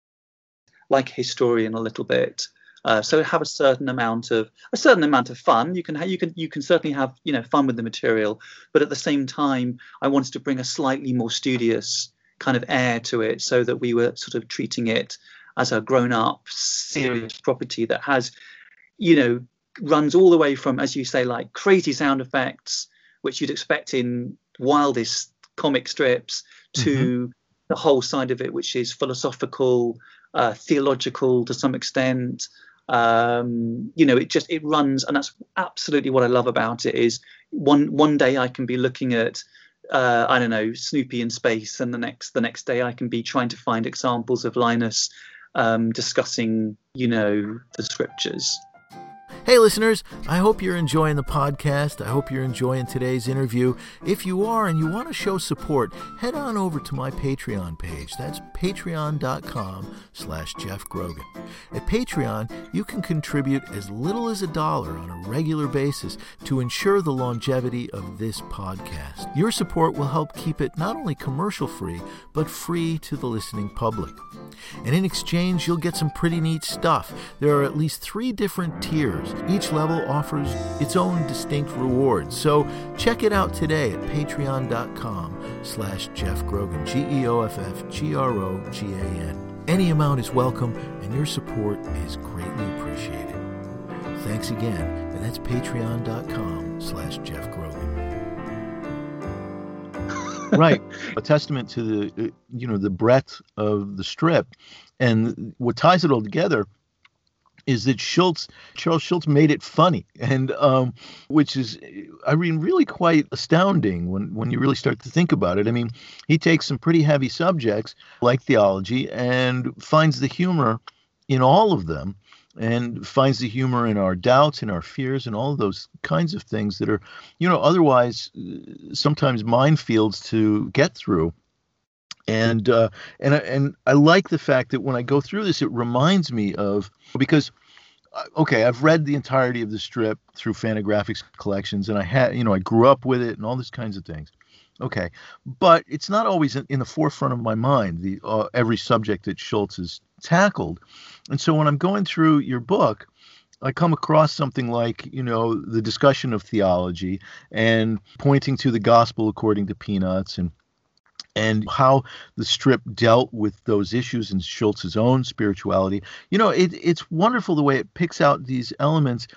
like a historian a little bit. Uh, so have a certain amount of a certain amount of fun. You can ha- you can you can certainly have, you know, fun with the material, but at the same time, I wanted to bring a slightly more studious kind of air to it, so that we were sort of treating it as a grown-up, serious property that has, you know, runs all the way from, as you say, like crazy sound effects, which you'd expect in wildest comic strips, to mm-hmm. the whole side of it, which is philosophical, uh, theological to some extent. Um, you know, it just, it runs, and that's absolutely what I love about it. Is one one day I can be looking at, uh, I don't know, Snoopy in space, and the next the next day I can be trying to find examples of Linus um, discussing, you know, the scriptures. Hey listeners, I hope you're enjoying the podcast. I hope you're enjoying today's interview. If you are and you want to show support, head on over to my Patreon page. That's patreon.com slash Jeff Grogan. At Patreon, you can contribute as little as a dollar on a regular basis to ensure the longevity of this podcast. Your support will help keep it not only commercial free, but free to the listening public. And in exchange, you'll get some pretty neat stuff. There are at least three different tiers. Each level offers its own distinct rewards. So check it out today at patreon.com slash Jeff Grogan, G E O F F G R O G A N. Any amount is welcome, and your support is greatly appreciated. Thanks again, and that's patreon.com slash Jeff Grogan. Right. A testament to the, you know, the breadth of the strip. And what ties it all together is that Schulz, Charles Schulz made it funny, and um, which is, I mean, really quite astounding when, when you really start to think about it. I mean, he takes some pretty heavy subjects like theology and finds the humor in all of them, and finds the humor in our doubts and our fears and all of those kinds of things that are, you know, otherwise sometimes minefields to get through. And uh, and I, and I like the fact that when I go through this, it reminds me of, because, okay, I've read the entirety of the strip through Fantagraphics collections, and I had, you know, I grew up with it and all these kinds of things. Okay, but it's not always in the forefront of my mind, the uh, every subject that Schulz has tackled. And so when I'm going through your book, I come across something like, you know, the discussion of theology and pointing to the gospel according to Peanuts, and and how the strip dealt with those issues in Schulz's own spirituality. You know, it, it's wonderful the way it picks out these elements.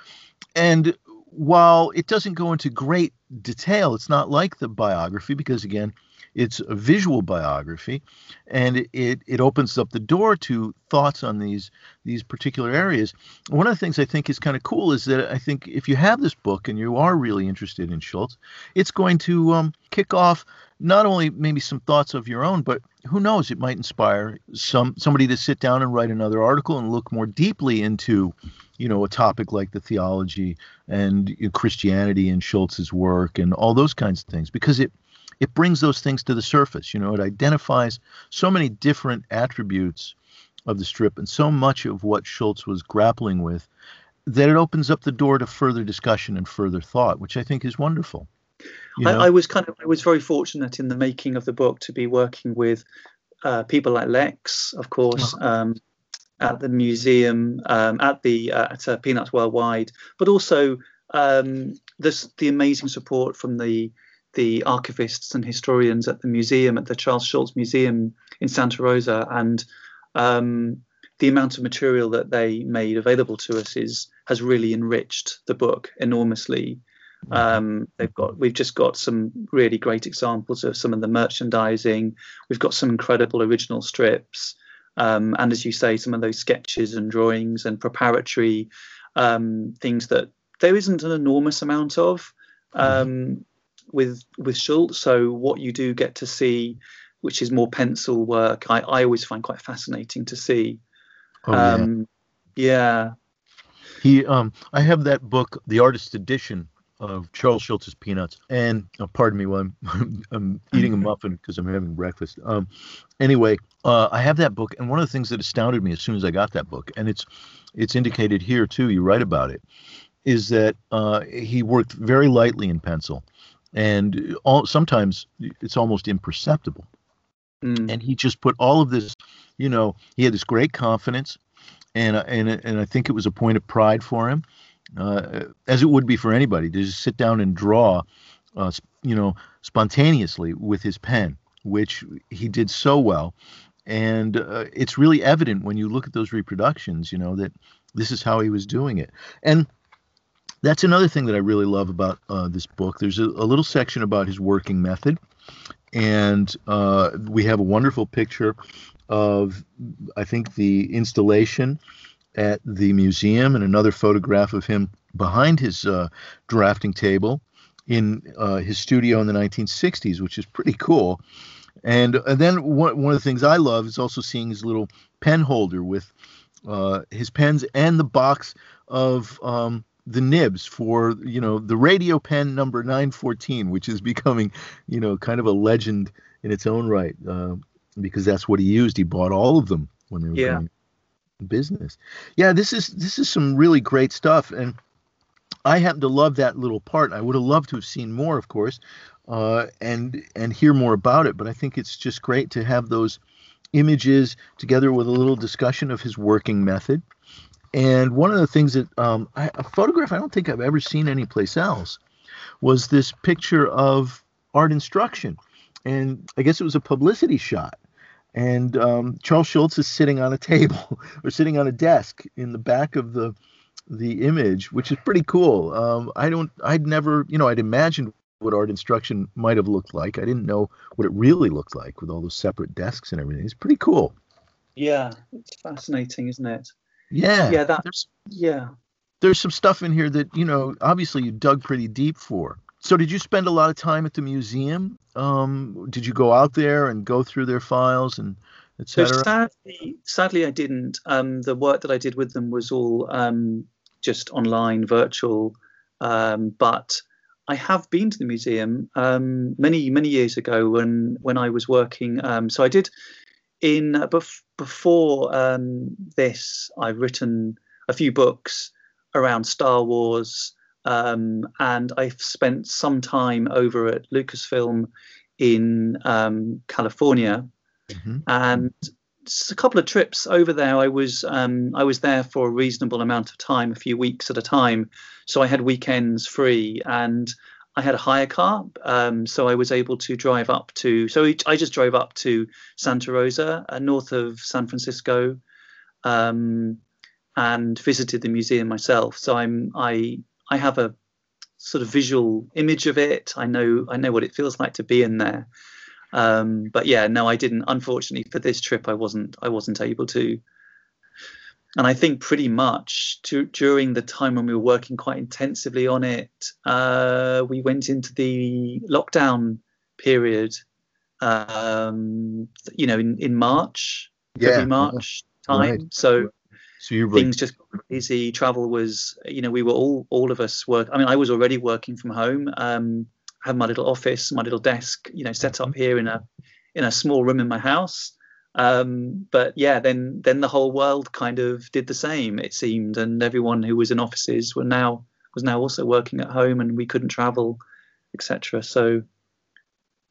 And while it doesn't go into great detail, it's not like the biography, because, again, it's a visual biography, and it, it, it opens up the door to thoughts on these these particular areas. One of the things I think is kind of cool is that I think if you have this book and you are really interested in Schulz, it's going to um, kick off not only maybe some thoughts of your own, but who knows, it might inspire some somebody to sit down and write another article and look more deeply into, you know, a topic like the theology and Christianity and Schulz's work and all those kinds of things, because it It brings those things to the surface. You know, it identifies so many different attributes of the strip and so much of what Schulz was grappling with that it opens up the door to further discussion and further thought, which I think is wonderful. You know? I, I was kind of, I was very fortunate in the making of the book to be working with uh, people like Lex, of course, um, at the museum, um, at the uh, at uh, Peanuts Worldwide, but also um, this, the amazing support from the the archivists and historians at the museum, at the Charles Schulz Museum in Santa Rosa, and um, the amount of material that they made available to us is has really enriched the book enormously. Um, they've got we've just got some really great examples of some of the merchandising. We've got some incredible original strips, um, and as you say, some of those sketches and drawings and preparatory um, things that there isn't an enormous amount of. Um, with with Schulz, so what you do get to see, which is more pencil work, I, I always find quite fascinating to see. Oh, um yeah. He, um, I have that book, the artist edition of Charles Schulz's Peanuts. And uh, pardon me while I'm, I'm, I'm eating a muffin because I'm having breakfast. Um, anyway, uh, I have that book. And one of the things that astounded me as soon as I got that book, and it's, it's indicated here too, you write about it, is that uh, he worked very lightly in pencil, and all, sometimes it's almost imperceptible. Mm. And he just put all of this, you know, he had this great confidence, and and and I think it was a point of pride for him, uh, as it would be for anybody, to just sit down and draw, uh, you know, spontaneously with his pen, which he did so well. And uh, it's really evident when you look at those reproductions, you know, that this is how he was doing it. And that's another thing that I really love about uh, this book. There's a, a little section about his working method. And uh, we have a wonderful picture of, I think, the installation at the museum, and another photograph of him behind his uh, drafting table in uh, his studio in the nineteen sixties, which is pretty cool. And, and then one, one of the things I love is also seeing his little pen holder with uh, his pens and the box of um, the nibs for, you know, the radio pen number nine fourteen, which is becoming, you know, kind of a legend in its own right, uh, because that's what he used. He bought all of them when they were yeah. in business. Yeah, this is this is some really great stuff. And I happen to love that little part. I would have loved to have seen more, of course, uh, and and hear more about it. But I think it's just great to have those images together with a little discussion of his working method. And one of the things that um, I, a photograph I don't think I've ever seen anyplace else was this picture of Art Instruction. And I guess it was a publicity shot. And um, Charles Schulz is sitting on a table or sitting on a desk in the back of the the image, which is pretty cool. Um, I don't, I'd never, you know, I'd imagined what Art Instruction might have looked like. I didn't know what it really looked like with all those separate desks and everything. It's pretty cool. Yeah, it's fascinating, isn't it? Yeah, yeah, that, there's, yeah. There's some stuff in here that, you know, obviously you dug pretty deep for. So did you spend a lot of time at the museum? Um, did you go out there and go through their files and et cetera? So sadly, sadly, I didn't. Um, the work that I did with them was all um, just online, virtual. Um, but I have been to the museum um, many, many years ago when, when I was working. Um, so I did... In uh, bef before um, this, I've written a few books around Star Wars, um, and I've spent some time over at Lucasfilm in um, California, mm-hmm. and just a couple of trips over there. I was um, I was there for a reasonable amount of time, a few weeks at a time, so I had weekends free, and I had a hire car, um, so I was able to drive up to. So I just drove up to Santa Rosa, uh, north of San Francisco, um, and visited the museum myself. So I'm I I have a sort of visual image of it. I know I know what it feels like to be in there. Um, but yeah, no, I didn't. Unfortunately, for this trip, I wasn't I wasn't able to. And I think pretty much to, during the time when we were working quite intensively on it, uh, we went into the lockdown period, um, you know, in, in March, yeah. February, March time. Right. So, so you're things just got crazy. Travel was, you know, we were all, all of us work. I mean, I was already working from home. Um, I had my little office, my little desk, you know, set up here in a, in a small room in my house. Um, but yeah, then then the whole world kind of did the same, it seemed, and everyone who was in offices were now was now also working at home, and we couldn't travel, et cetera. So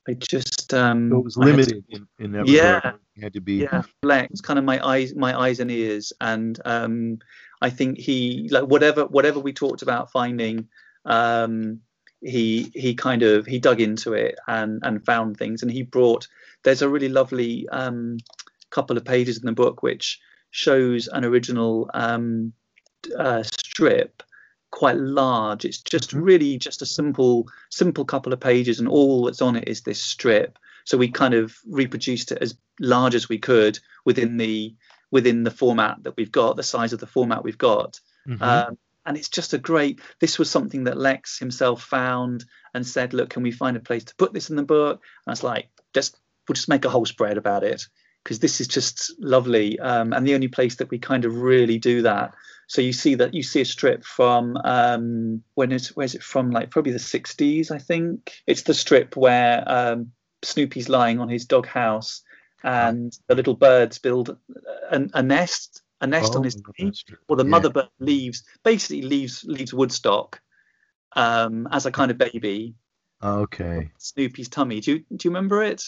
I just um, so it was limited to, in, in that yeah, regard. It had to be yeah, it was kind of my eyes, my eyes and ears, and um, I think he like whatever whatever we talked about finding, um, he he kind of he dug into it and and found things, and he brought. There's a really lovely um, couple of pages in the book which shows an original um, uh, strip, quite large. It's just really just a simple, simple couple of pages, and all that's on it is this strip. So we kind of reproduced it as large as we could within the within the format that we've got, the size of the format we've got. Mm-hmm. um, and it's just a great. This was something that Lex himself found and said, "Look, can we find a place to put this in the book?" And I was like, just. We'll just make a whole spread about it because this is just lovely. Um, and the only place that we kind of really do that So you see that you see a strip from um, when is where's it from? Like probably the sixties, I think. It's the strip where um, Snoopy's lying on his doghouse, and the little birds build an, a nest, a nest oh, on his knee. Well, the yeah. mother bird leaves, basically leaves leaves Woodstock um, as a kind of baby. Okay. Snoopy's tummy. Do you do you remember it?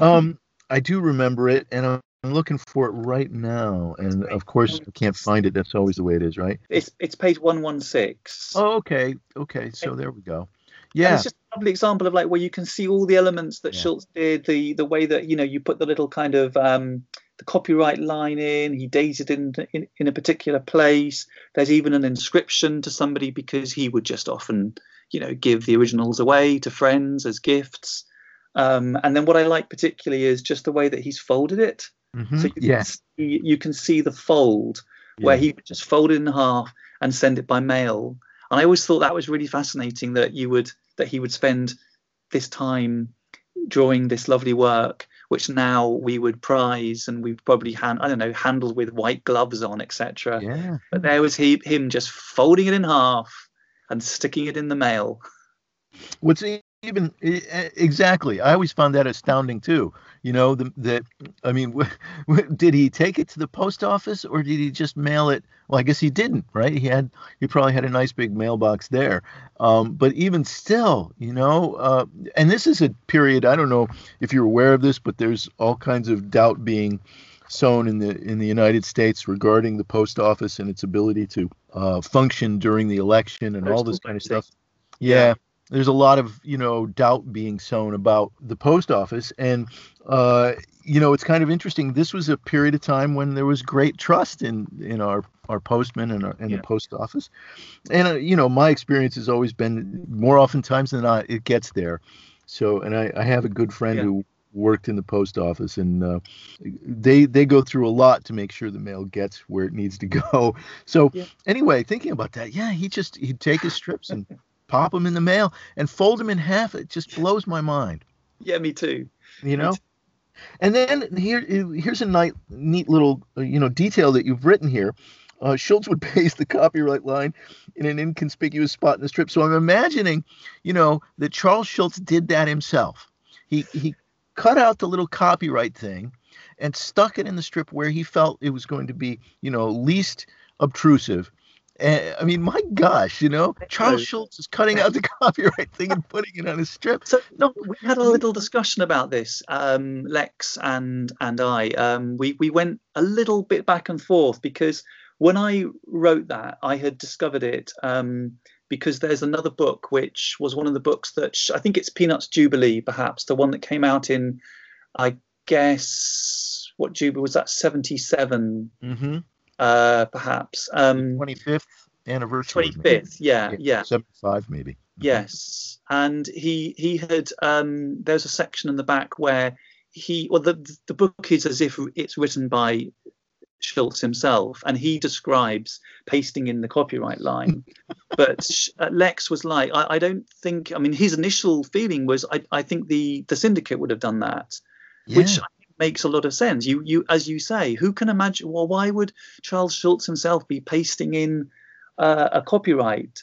um, I do remember it, and I'm looking for it right now. And of course, I can't find it. That's always the way it is, right? It's it's page one sixteen. Oh, okay, okay. So there we go. Yeah, and it's just a lovely example of like where you can see all the elements that yeah. Schulz did. The the way that you know you put the little kind of um, the copyright line in. He dated in, in in a particular place. There's even an inscription to somebody because he would just often, you know, give the originals away to friends as gifts. Um, and then what I like particularly is just the way that he's folded it. Mm-hmm. So you can, yes. see, you can see the fold yeah. where he would just fold it in half and send it by mail. And I always thought that was really fascinating that you would that he would spend this time drawing this lovely work, which now we would prize and we probably hand I don't know handle with white gloves on, et cetera. Yeah. But there was he him just folding it in half and sticking it in the mail. What's he? Even exactly, I always found that astounding too. You know, that I mean, w- w- did he take it to the post office or did he just mail it? Well, I guess he didn't, right? He had, he probably had a nice big mailbox there. Um, but even still, you know, uh, and this is a period. I don't know if you're aware of this, but there's all kinds of doubt being sown in the in the United States regarding the post office and its ability to uh, function during the election and all this kind of stuff. Yeah. There's a lot of, you know, doubt being sown about the post office. And, uh, you know, it's kind of interesting. This was a period of time when there was great trust in, in our, our postmen and, our, and yeah. the post office. And, uh, you know, my experience has always been more oftentimes than not, it gets there. So, and I, I have a good friend yeah. who worked in the post office, and uh, they they go through a lot to make sure the mail gets where it needs to go. So yeah. anyway, thinking about that, yeah, he just, he'd take his strips and pop them in the mail and fold them in half. It just blows my mind. Yeah, me too. You know? Too. And then here, here's a nice, neat little, you know, detail that you've written here. Uh, Schulz would paste the copyright line in an inconspicuous spot in the strip. So I'm imagining, you know, that Charles Schulz did that himself. He he cut out the little copyright thing and stuck it in the strip where he felt it was going to be, you know, least obtrusive. Uh, I mean, my gosh, you know, Charles Schulz is cutting out the copyright thing and putting it on a strip. So no, we had a little discussion about this, um, Lex and and I. Um, we, we went a little bit back and forth because when I wrote that, I had discovered it um, because there's another book, which was one of the books that sh- I think it's Peanuts Jubilee, perhaps, the one that came out in, I guess, what Jubilee was that, seventy-seven? Mm-hmm. Uh, perhaps um, twenty-fifth anniversary. twenty-fifth, yeah, yeah, yeah. seventy-five maybe. Yes, and he he had um, there's a section in the back where he well the the book is as if it's written by Schulz himself, and he describes pasting in the copyright line. But uh, Lex was like, I, I don't think. I mean, his initial feeling was, I I think the the syndicate would have done that, yeah. which. Makes a lot of sense. You, you, as you say, who can imagine? Well, why would Charles Schulz himself be pasting in uh, a copyright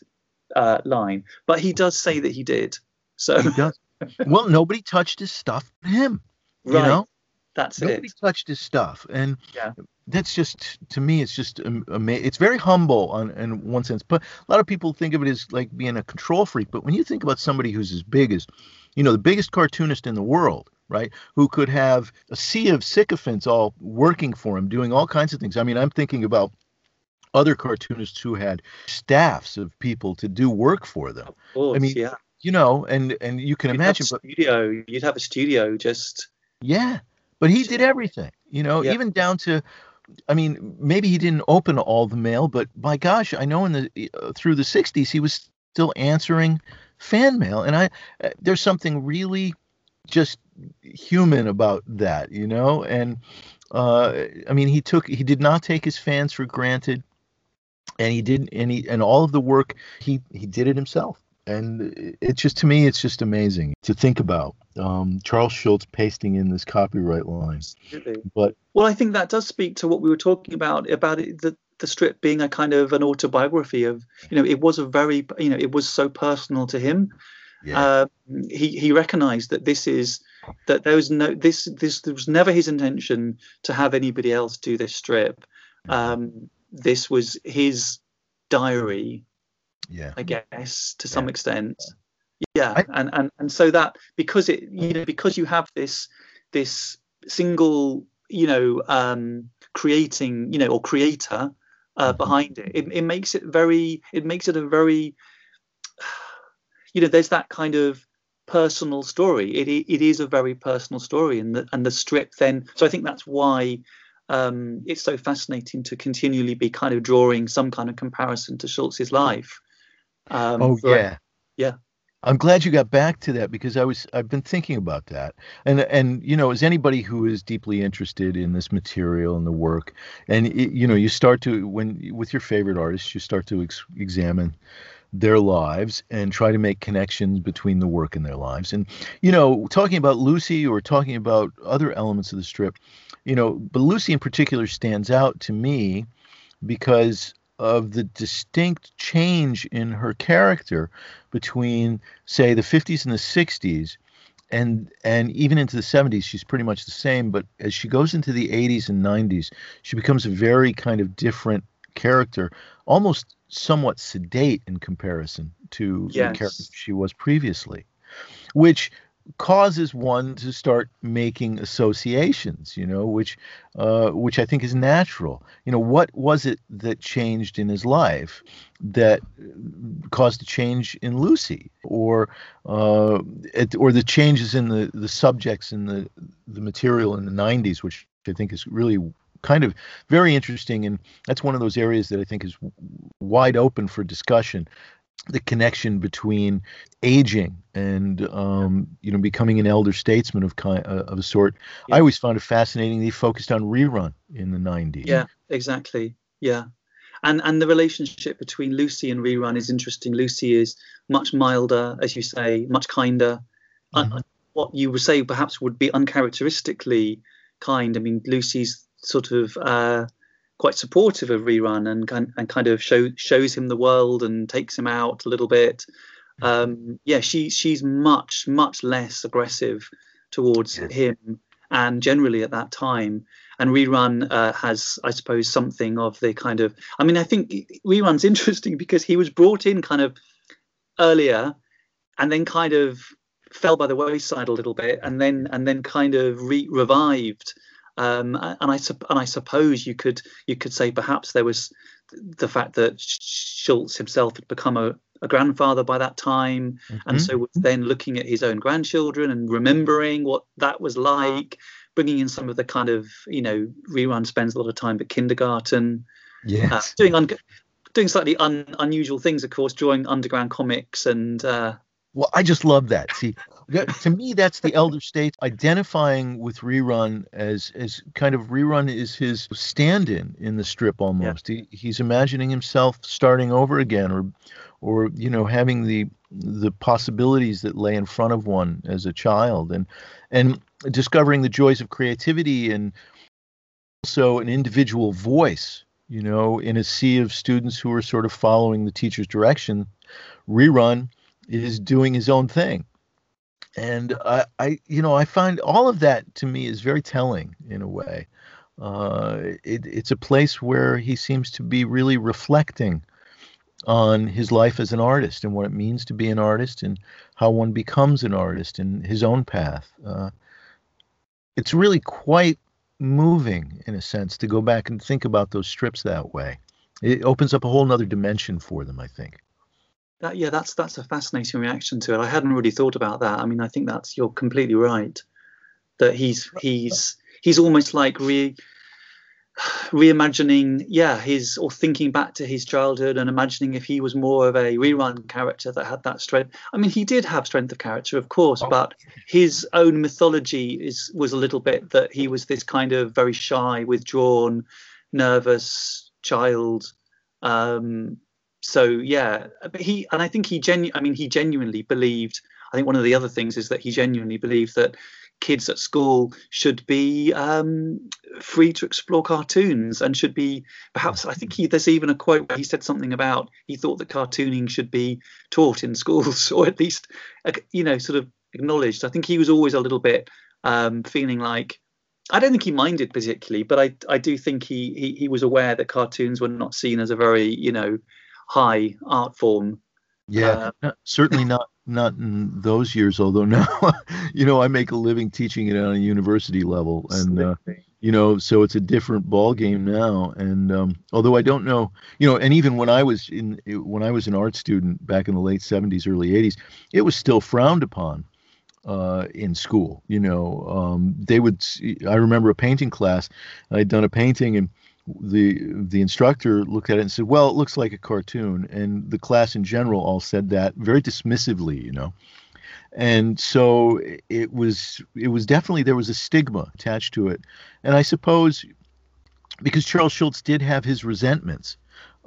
uh, line? But he does say that he did. So, he does. Well, nobody touched his stuff. But him, you right? Know? That's nobody it. Nobody touched his stuff, and yeah. that's just to me. It's just amazing. It's very humble, on, in one sense. But a lot of people think of it as like being a control freak. But when you think about somebody who's as big as, you know, the biggest cartoonist in the world. Right, who could have a sea of sycophants all working for him, doing all kinds of things. I mean, I'm thinking about other cartoonists who had staffs of people to do work for them. Of course, I mean, yeah. you know, and, and you can you'd imagine. Have but, studio, you'd have a studio just. Yeah, but he did everything, you know, yeah. even down to, I mean, maybe he didn't open all the mail, but my gosh, I know in the uh, through the sixties, he was still answering fan mail. And I uh, there's something really just human about that, you know, and uh, I mean, he took, he did not take his fans for granted, and he didn't, and he, and all of the work he, he did it himself, and it's just to me, it's just amazing to think about um, Charles Schulz pasting in this copyright line. Absolutely. But well, I think that does speak to what we were talking about about it, the the strip being a kind of an autobiography of, you know, it was a very, you know, it was so personal to him. Yeah. Uh, he he recognised that this is that there was no this this there was never his intention to have anybody else do this strip. Um, this was his diary, yeah, I guess to some yeah. extent, yeah. I, and and and so that because it you know because you have this this single you know um, creating you know or creator uh, mm-hmm. behind it, it, it makes it very it makes it a very you know, there's that kind of personal story. It it is a very personal story, and the and the strip then. So I think that's why um, it's so fascinating to continually be kind of drawing some kind of comparison to Schulz's life. Um, oh so yeah, I, yeah. I'm glad you got back to that because I was I've been thinking about that, and and you know, as anybody who is deeply interested in this material and the work, and it, you know, you start to when with your favorite artists, you start to ex- examine. their lives and try to make connections between the work and their lives. And, you know, talking about Lucy or talking about other elements of the strip, you know, but Lucy in particular stands out to me because of the distinct change in her character between, say, the fifties and the sixties. And and even into the seventies, she's pretty much the same. But as she goes into the eighties and nineties, she becomes a very kind of different character, almost somewhat sedate in comparison to yes. the character she was previously, which causes one to start making associations, you know, which uh, which I think is natural. You know, what was it that changed in his life that caused a change in Lucy, or uh, it, or the changes in the, the subjects and the, the material in the nineties, which I think is really kind of very interesting, and that's one of those areas that I think is wide open for discussion, the connection between aging and um you know becoming an elder statesman of kind uh, of a sort. yeah. I always found it fascinating they focused on Rerun in the nineties. Yeah exactly yeah and and the relationship between Lucy and Rerun is interesting. Lucy is much milder, as you say, much kinder. mm-hmm. uh, what you would say perhaps would be uncharacteristically kind. I mean, Lucy's sort of uh, quite supportive of Rerun and and kind of show, shows him the world and takes him out a little bit. Um, yeah, she she's much, much less aggressive towards yeah. him and generally at that time. And Rerun uh, has, I suppose, something of the kind of, I mean, I think Rerun's interesting because he was brought in kind of earlier and then kind of fell by the wayside a little bit and then and then kind of re- revived. Um, and I and I suppose you could you could say perhaps there was the fact that Schulz himself had become a, a grandfather by that time, mm-hmm. and so was then looking at his own grandchildren and remembering what that was like, bringing in some of the kind of, you know, Rerun spends a lot of time at kindergarten, yes, uh, doing un- doing slightly un- unusual things, of course, drawing underground comics and. Uh, Well, I just love that. See, to me, that's the elder states identifying with Rerun as as kind of Rerun is his stand-in in the strip almost. Yeah. He, he's imagining himself starting over again, or, or you know, having the the possibilities that lay in front of one as a child, and and discovering the joys of creativity and also an individual voice. You know, in a sea of students who are sort of following the teacher's direction, Rerun is doing his own thing. And I, I, you know, I find all of that to me is very telling in a way. Uh, it, it's a place where he seems to be really reflecting on his life as an artist and what it means to be an artist and how one becomes an artist and his own path. Uh, it's really quite moving in a sense to go back and think about those strips that way. It opens up a whole nother dimension for them, I think. That, yeah, that's that's a fascinating reaction to it. I hadn't really thought about that. I mean, I think that's you're completely right. That he's he's he's almost like re reimagining, yeah, his or thinking back to his childhood and imagining if he was more of a Rerun character that had that strength. I mean, he did have strength of character, of course, oh. but his own mythology is was a little bit that he was this kind of very shy, withdrawn, nervous child. Um, So, yeah, but he and I think he genu- I mean, he genuinely believed. I think one of the other things is that he genuinely believed that kids at school should be um, free to explore cartoons and should be perhaps, I think he, there's even a quote where he said something about he thought that cartooning should be taught in schools, or at least, you know, sort of acknowledged. I think he was always a little bit um, feeling like, I don't think he minded particularly, but I, I do think he, he, he was aware that cartoons were not seen as a very, you know, high art form. Yeah, uh, not, certainly not not in those years, although now, you know, I make a living teaching it on a university level. And, uh, you know, so it's a different ball game now. And um, although I don't know, you know, and even when I was in when I was an art student back in the late seventies, early eighties, it was still frowned upon uh in school. You know, um they would see, I remember a painting class. I'd done a painting, and the the instructor looked at it and said, well, it looks like a cartoon, and the class in general all said that very dismissively, you know. And so it was it was definitely, there was a stigma attached to it. And I suppose because Charles Schulz did have his resentments,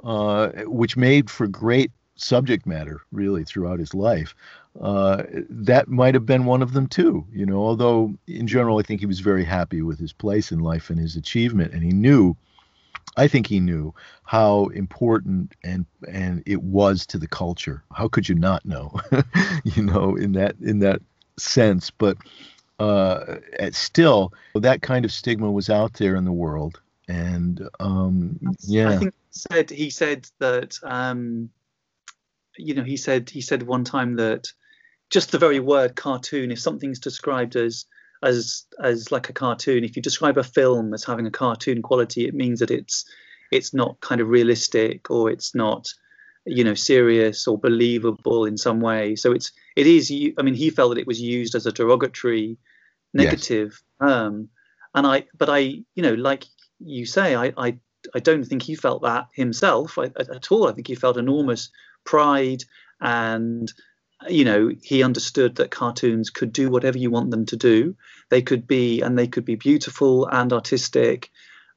uh which made for great subject matter really throughout his life, uh that might have been one of them too, you know. Although in general I think he was very happy with his place in life and his achievement, and he knew, I think he knew how important and and it was to the culture. How could you not know? You know, in that in that sense. But uh still, that kind of stigma was out there in the world. And um yeah, I think he said he said that um you know, he said he said one time that just the very word cartoon, if something's described as as as like a cartoon, if you describe a film as having a cartoon quality, it means that it's it's not kind of realistic, or it's not, you know, serious or believable in some way. So it's it is. I mean, he felt that it was used as a derogatory, negative yes. term. And I, but I, you know, like you say, I I, I don't think he felt that himself at, at all. I think he felt enormous pride, and you know, he understood that cartoons could do whatever you want them to do. They could be, and they could be beautiful and artistic.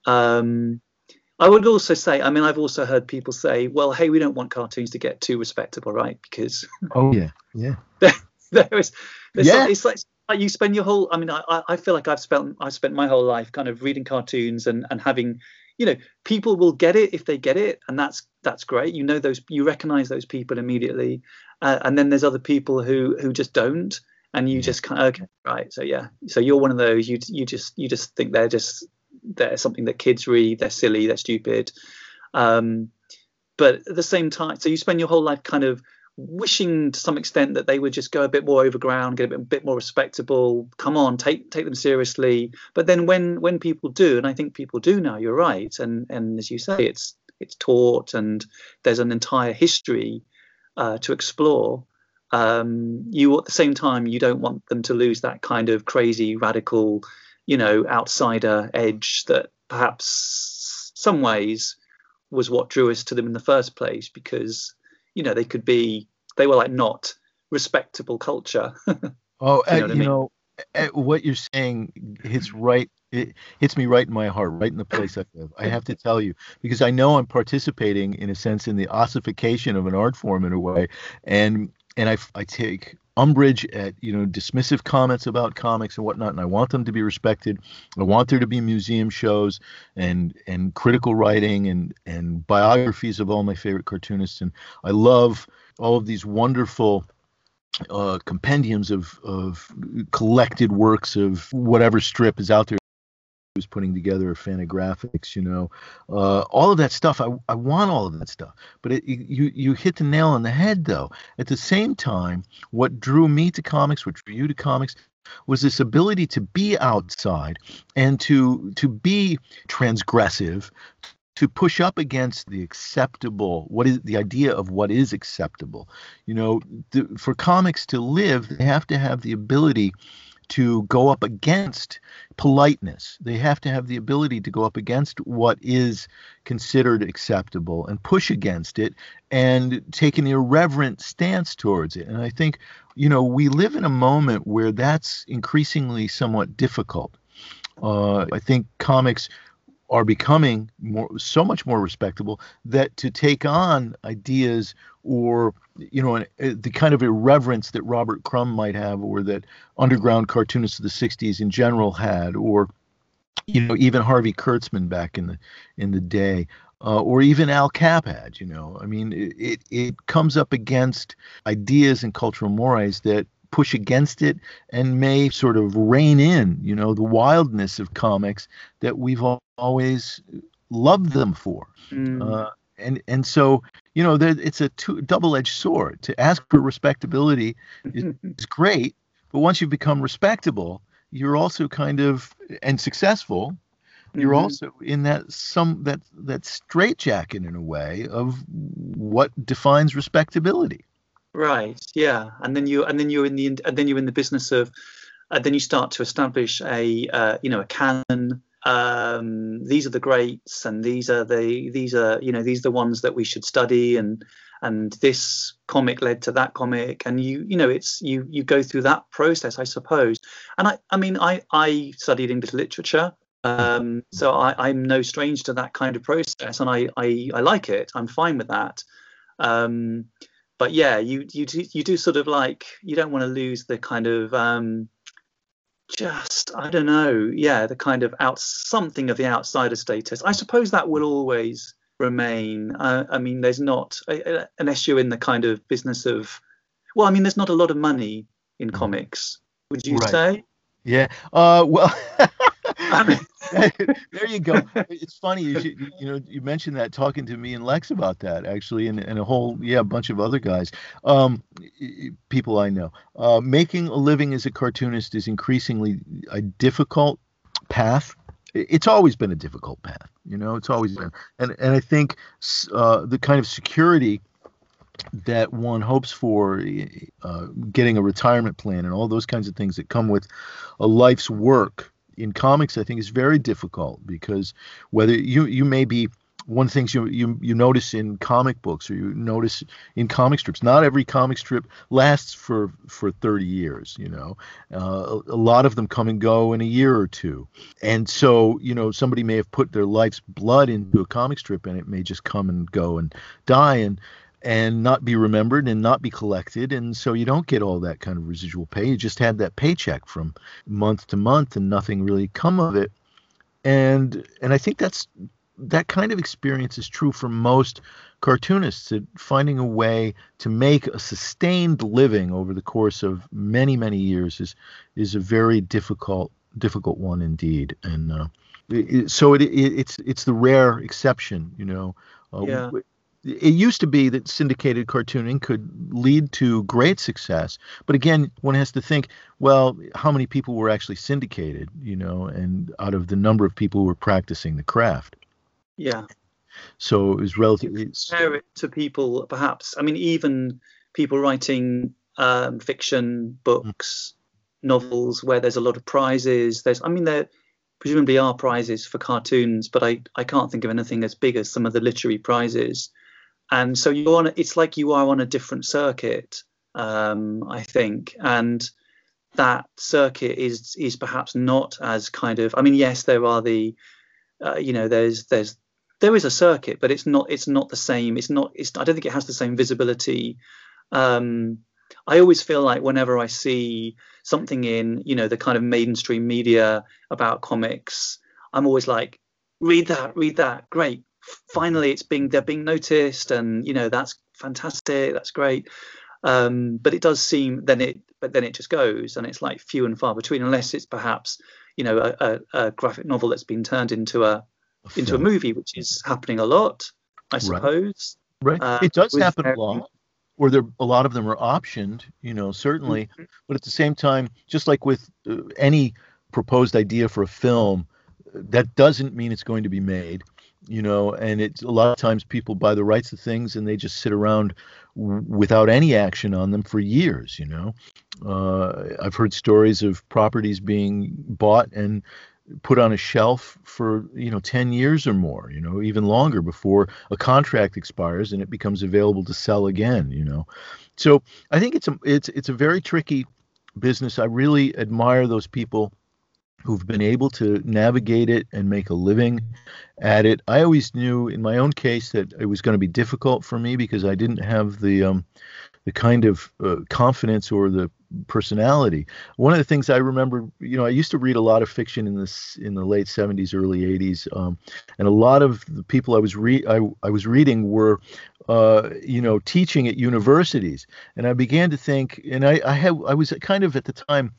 um I would also say, I mean, I've also heard people say, well, hey, we don't want cartoons to get too respectable, right? Because oh yeah yeah there, there is there's yeah. Like, it's like you spend your whole, I mean, I I feel like I've spent I've spent my whole life kind of reading cartoons and and having, you know, people will get it if they get it, and that's that's great. You know, those, you recognize those people immediately, uh, and then there's other people who who just don't, and you just kind of, okay, right, so yeah, so you're one of those. You you just you just think they're just they're something that kids read. They're silly. They're stupid. Um, but at the same time, so you spend your whole life kind of wishing to some extent that they would just go a bit more overground, get a bit, a bit more respectable. Come on, take take them seriously. But then when when people do, and I think people do now, you're right, and and as you say, it's it's taught, and there's an entire history uh, to explore. Um, you at the same time, you don't want them to lose that kind of crazy, radical, you know, outsider edge that perhaps some ways was what drew us to them in the first place, because you know, they could be, they were like not respectable culture. Oh, you know, and, what, I mean? you know at what you're saying hits right, it hits me right in my heart, right in the place I live. I have to tell you, because I know I'm participating in a sense in the ossification of an art form in a way. And, and I, I take umbrage at, you know, dismissive comments about comics and whatnot. And I want them to be respected. I want there to be museum shows and, and critical writing and, and biographies of all my favorite cartoonists. And I love all of these wonderful uh, compendiums of, of collected works of whatever strip is out there. Was putting together a Fantagraphics, you know, uh, all of that stuff. I, I want all of that stuff, but it, you you hit the nail on the head, though. At the same time, what drew me to comics, what drew you to comics, was this ability to be outside and to to be transgressive, to push up against the acceptable, what is the idea of what is acceptable. You know, the, for comics to live, they have to have the ability to go up against politeness. They have to have the ability to go up against what is considered acceptable and push against it and take an irreverent stance towards it. And I think, you know, we live in a moment where that's increasingly somewhat difficult. Uh, I think comics are becoming more, so much more respectable that to take on ideas or, you know, an, uh, the kind of irreverence that Robert Crumb might have, or that underground cartoonists of the sixties in general had, or, you know, even Harvey Kurtzman back in the in the day, uh, or even Al Capp had, you know, I mean, it, it, it comes up against ideas and cultural mores that push against it and may sort of rein in, you know, the wildness of comics that we've all always loved them for. Mm. Uh, and and so, you know, there, it's a two, double-edged sword. To ask for respectability is, is great, but once you've become respectable, you're also kind of, and successful, you're mm-hmm. also in that some that that straitjacket in a way of what defines respectability. Right. Yeah. And then you and then you're in the and then you're in the business of, and uh, then you start to establish a uh, you know, a canon. Um, these are the greats, and these are the these are you know these are the ones that we should study, and and this comic led to that comic, and you you know it's you you go through that process, I suppose. And I I mean I I studied English literature, um, so I, I'm no stranger to that kind of process, and I I, I like it. I'm fine with that. Um, But yeah, you you do, you do sort of like, you don't want to lose the kind of um, just, I don't know, yeah, the kind of out something of the outsider status. I suppose that will always remain. Uh, I mean, there's not, uh, unless you're in the kind of business of, well, I mean, there's not a lot of money in comics, would you right. say? Yeah. Uh, well. I mean, there you go. It's funny, you, should, you know, you mentioned that talking to me and Lex about that, actually, and, and a whole yeah bunch of other guys, um, people I know. Uh, making a living as a cartoonist is increasingly a difficult path. It's always been a difficult path, you know. It's always been, and and I think uh, the kind of security that one hopes for, uh, getting a retirement plan and all those kinds of things that come with a life's work in comics, I think, is very difficult, because whether you you may be, one of the things you, you you notice in comic books, or you notice in comic strips, not every comic strip lasts for for thirty years. You know, uh, a, a lot of them come and go in a year or two, and so you know somebody may have put their life's blood into a comic strip, and it may just come and go and die, and. and not be remembered and not be collected. And so you don't get all that kind of residual pay. You just had that paycheck from month to month and nothing really come of it. And and I think that's that kind of experience is true for most cartoonists, that finding a way to make a sustained living over the course of many, many years is is a very difficult, difficult one indeed. And uh, it, so it, it, it's it's the rare exception, you know. Uh, yeah. It used to be that syndicated cartooning could lead to great success. But again, one has to think, well, how many people were actually syndicated, you know, and out of the number of people who were practicing the craft. Yeah. So it was relatively... Compare it to people, perhaps. I mean, even people writing um, fiction, books, mm-hmm. novels, where there's a lot of prizes. There's, I mean, there presumably are prizes for cartoons, but I, I can't think of anything as big as some of the literary prizes. And so you're on, it's like you are on a different circuit, um, I think. And that circuit is is perhaps not as kind of, I mean, yes, there are the, uh, you know, there's there's there is a circuit, but it's not it's not the same. It's not it's I don't think it has the same visibility. Um, I always feel like whenever I see something in, you know, the kind of mainstream media about comics, I'm always like, read that, read that. Great. Finally, it's being they're being noticed, and you know that's fantastic, that's great. Um, but it does seem then it, but then it just goes, and it's like few and far between, unless it's perhaps you know a, a, a graphic novel that's been turned into a into a movie, which is happening a lot, I suppose. Right, right. Uh, it does happen a lot, or there a lot of them are optioned, you know, certainly. Mm-hmm. But at the same time, just like with uh, any proposed idea for a film, that doesn't mean it's going to be made. You know, and it's a lot of times people buy the rights to things and they just sit around w- without any action on them for years. You know, uh, I've heard stories of properties being bought and put on a shelf for, you know, ten years or more, you know, even longer before a contract expires and it becomes available to sell again, you know. So I think it's a, it's, it's a very tricky business. I really admire those people who've been able to navigate it and make a living at it. I always knew in my own case that it was going to be difficult for me because I didn't have the um, the kind of uh, confidence or the personality. One of the things I remember, you know, I used to read a lot of fiction in this in the late seventies, early eighties, um, and a lot of the people I was re- I, I was reading were Uh, you know, teaching at universities. And I began to think, and I, I had, I was kind of at the time,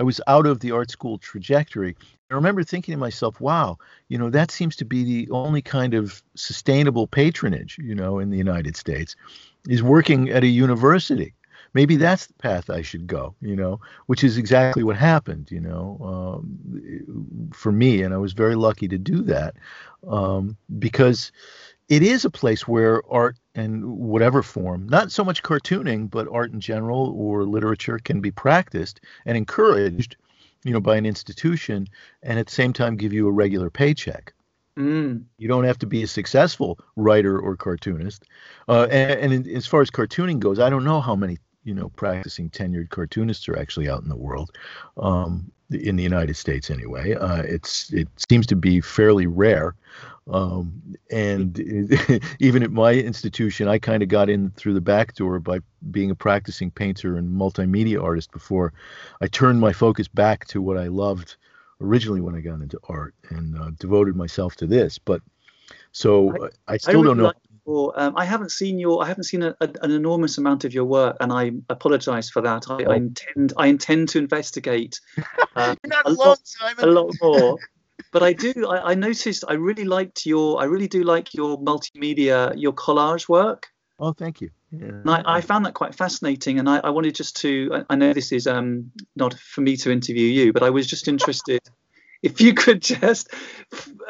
I was out of the art school trajectory. I remember thinking to myself, wow, you know, that seems to be the only kind of sustainable patronage, you know, in the United States, is working at a university. Maybe that's the path I should go, you know, which is exactly what happened, you know, um, for me. And I was very lucky to do that um, because it is a place where art in whatever form, not so much cartooning, but art in general or literature can be practiced and encouraged, you know, by an institution and at the same time give you a regular paycheck. Mm. You don't have to be a successful writer or cartoonist. Uh, and, and as far as cartooning goes, I don't know how many, you know, practicing tenured cartoonists are actually out in the world, um, in the United States anyway. Uh, it's it seems to be fairly rare. Um, and it, even at my institution, I kind of got in through the back door by being a practicing painter and multimedia artist before I turned my focus back to what I loved originally when I got into art and uh, devoted myself to this. But so I, I still I really don't know. Like, or, um, I haven't seen your I haven't seen a, a, an enormous amount of your work, and I apologize for that. I, I intend I intend to investigate uh, a, long, lot, a lot more. But I do. I, I noticed. I really liked your. I really do like your multimedia, your collage work. Oh, thank you. Yeah. And I, I found that quite fascinating. And I, I wanted just to. I, I know this is um not for me to interview you, but I was just interested if you could just,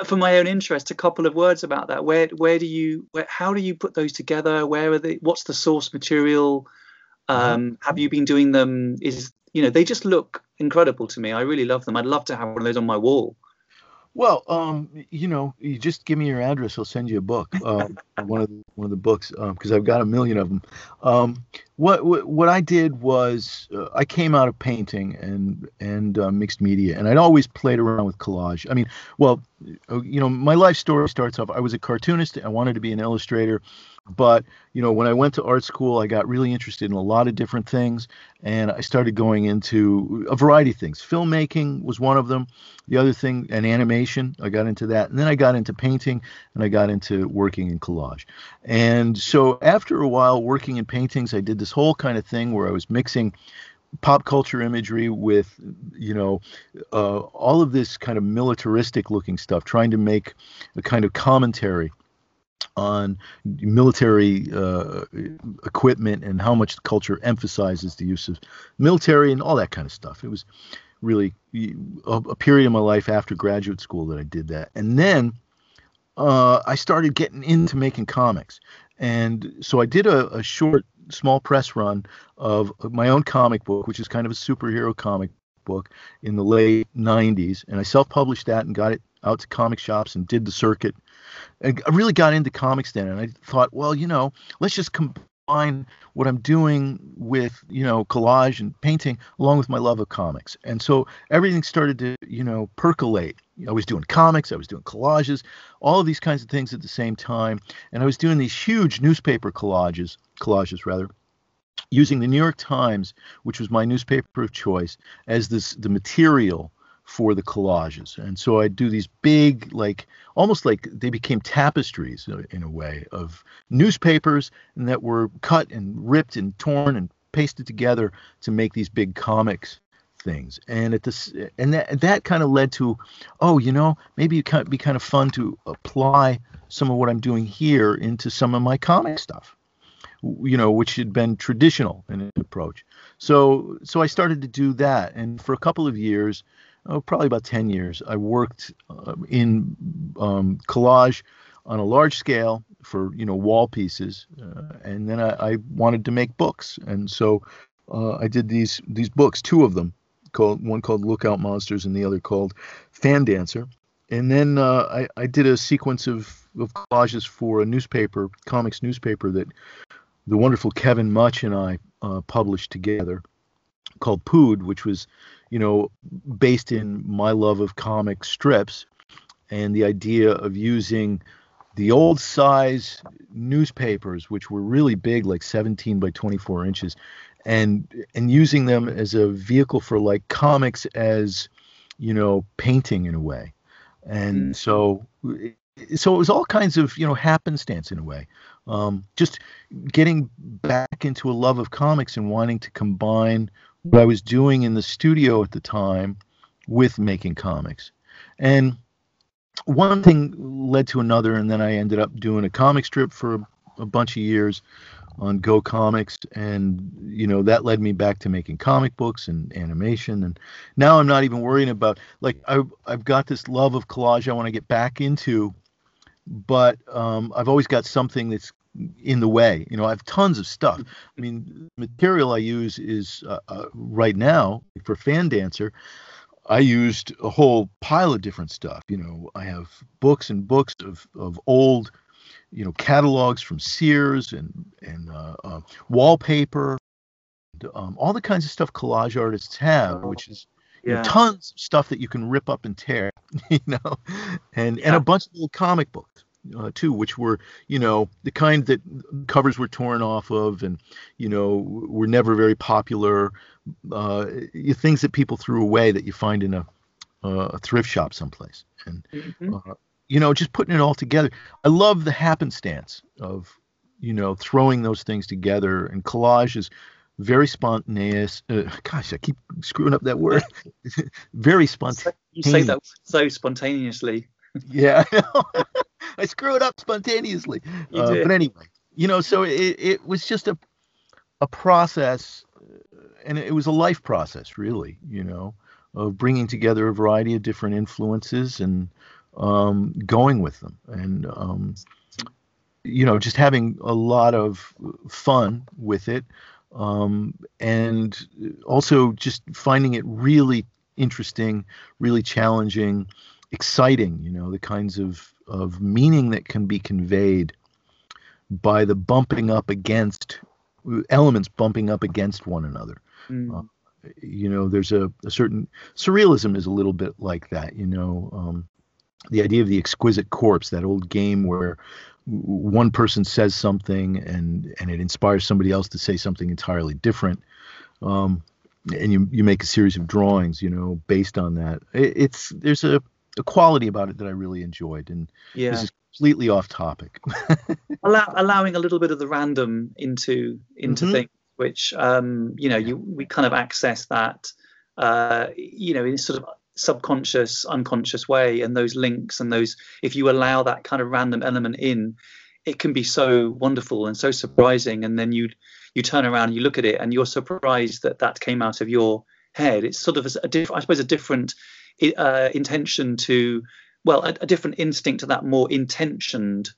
for my own interest, a couple of words about that. Where where do you? Where, how do you put those together? Where are they? What's the source material? Um, have you been doing them? Is you know they just look incredible to me. I really love them. I'd love to have one of those on my wall. Well, um, you know, you just give me your address. I'll send you a book, um, one of the, one of the books, because um, I've got a million of them. Um, what, what what I did was uh, I came out of painting and and uh, mixed media, and I'd always played around with collage. I mean, well, you know, my life story starts off. I was a cartoonist. I wanted to be an illustrator. But, you know, when I went to art school, I got really interested in a lot of different things. And I started going into a variety of things. Filmmaking was one of them. The other thing, and animation, I got into that. And then I got into painting and I got into working in collage. And so after a while working in paintings, I did this whole kind of thing where I was mixing pop culture imagery with, you know, uh, all of this kind of militaristic looking stuff, trying to make a kind of commentary on military uh, equipment and how much culture emphasizes the use of military and all that kind of stuff. It was really a, a period in my life after graduate school that I did that. And then uh, I started getting into making comics. And so I did a, a short, small press run of my own comic book, which is kind of a superhero comic book in the late nineties. And I self-published that and got it out to comic shops and did the circuit. I really got into comics then, and I thought, well, you know, let's just combine what I'm doing with, you know, collage and painting along with my love of comics. And so everything started to, you know, percolate. I was doing comics, I was doing collages, all of these kinds of things at the same time. And I was doing these huge newspaper collages, collages rather, using the New York Times, which was my newspaper of choice, as this the material for the collages. And so I do these big, like almost like they became tapestries in a way of newspapers, and that were cut and ripped and torn and pasted together to make these big comics things. And at this, and that, that kind of led to, oh, you know, maybe it could be kind of fun to apply some of what I'm doing here into some of my comic stuff, you know, which had been traditional in an approach. So, so I started to do that. And for a couple of years, oh, probably about ten years, I worked uh, in um, collage on a large scale for, you know, wall pieces. Uh, and then I, I wanted to make books. And so uh, I did these these books, two of them, called one called Lookout Monsters and the other called Fan Dancer. And then uh, I, I did a sequence of, of collages for a newspaper, comics newspaper, that the wonderful Kevin Much and I uh, published together, called Pood, which was, you know, based in my love of comic strips and the idea of using the old size newspapers, which were really big, like seventeen by twenty-four inches, and and using them as a vehicle for like comics as, you know, painting in a way. And mm. so so it was all kinds of, you know, happenstance in a way. Um, just getting back into a love of comics and wanting to combine what I was doing in the studio at the time with making comics. And one thing led to another, and then I ended up doing a comic strip for a, a bunch of years on Go Comics, and you know that led me back to making comic books and animation. And now I'm not even worrying about, like, I, I've got this love of collage I want to get back into, but um, I've always got something that's in the way. You know, I have tons of stuff. I mean, the material I use is uh, uh, right now for Fan Dancer. I used a whole pile of different stuff. You know, I have books and books of, of old, you know, catalogs from Sears and, and uh, uh, wallpaper, and, um, all the kinds of stuff collage artists have, which is yeah. you know, tons of stuff that you can rip up and tear, you know, and, yeah. and a bunch of little comic books, uh, too, which were, you know, the kind that covers were torn off of and, you know, were never very popular. Uh, things that people threw away that you find in a, uh, a thrift shop someplace. And, mm-hmm. uh, you know, just putting it all together. I love the happenstance of, you know, throwing those things together. And collage is very spontaneous. Uh, gosh, I keep screwing up that word. Very spontaneous. You say that so spontaneously. Yeah, I know. I screw it up spontaneously. Uh, but anyway, you know, so it, it was just a a process. And it was a life process, really, you know, of bringing together a variety of different influences and um, going with them. And, um, you know, just having a lot of fun with it, um, and also just finding it really interesting, really challenging, exciting, you know, the kinds of, of meaning that can be conveyed by the bumping up against elements bumping up against one another. Mm. Uh, you know, there's a, a certain surrealism is a little bit like that, you know, um, the idea of the exquisite corpse, that old game where one person says something and, and it inspires somebody else to say something entirely different. Um, and you, you make a series of drawings, you know, based on that. It, it's, there's a, a quality about it that I really enjoyed. And yeah. this is completely off topic. Allow, allowing a little bit of the random into into mm-hmm. things, which um you know you we kind of access that uh you know in a sort of subconscious, unconscious way, and those links and those, if you allow that kind of random element in, it can be so wonderful and so surprising. And then you you turn around and you look at it and you're surprised that that came out of your head. It's sort of a, a different, I suppose, a different uh, intention to. Well, a, a different instinct to that more intentioned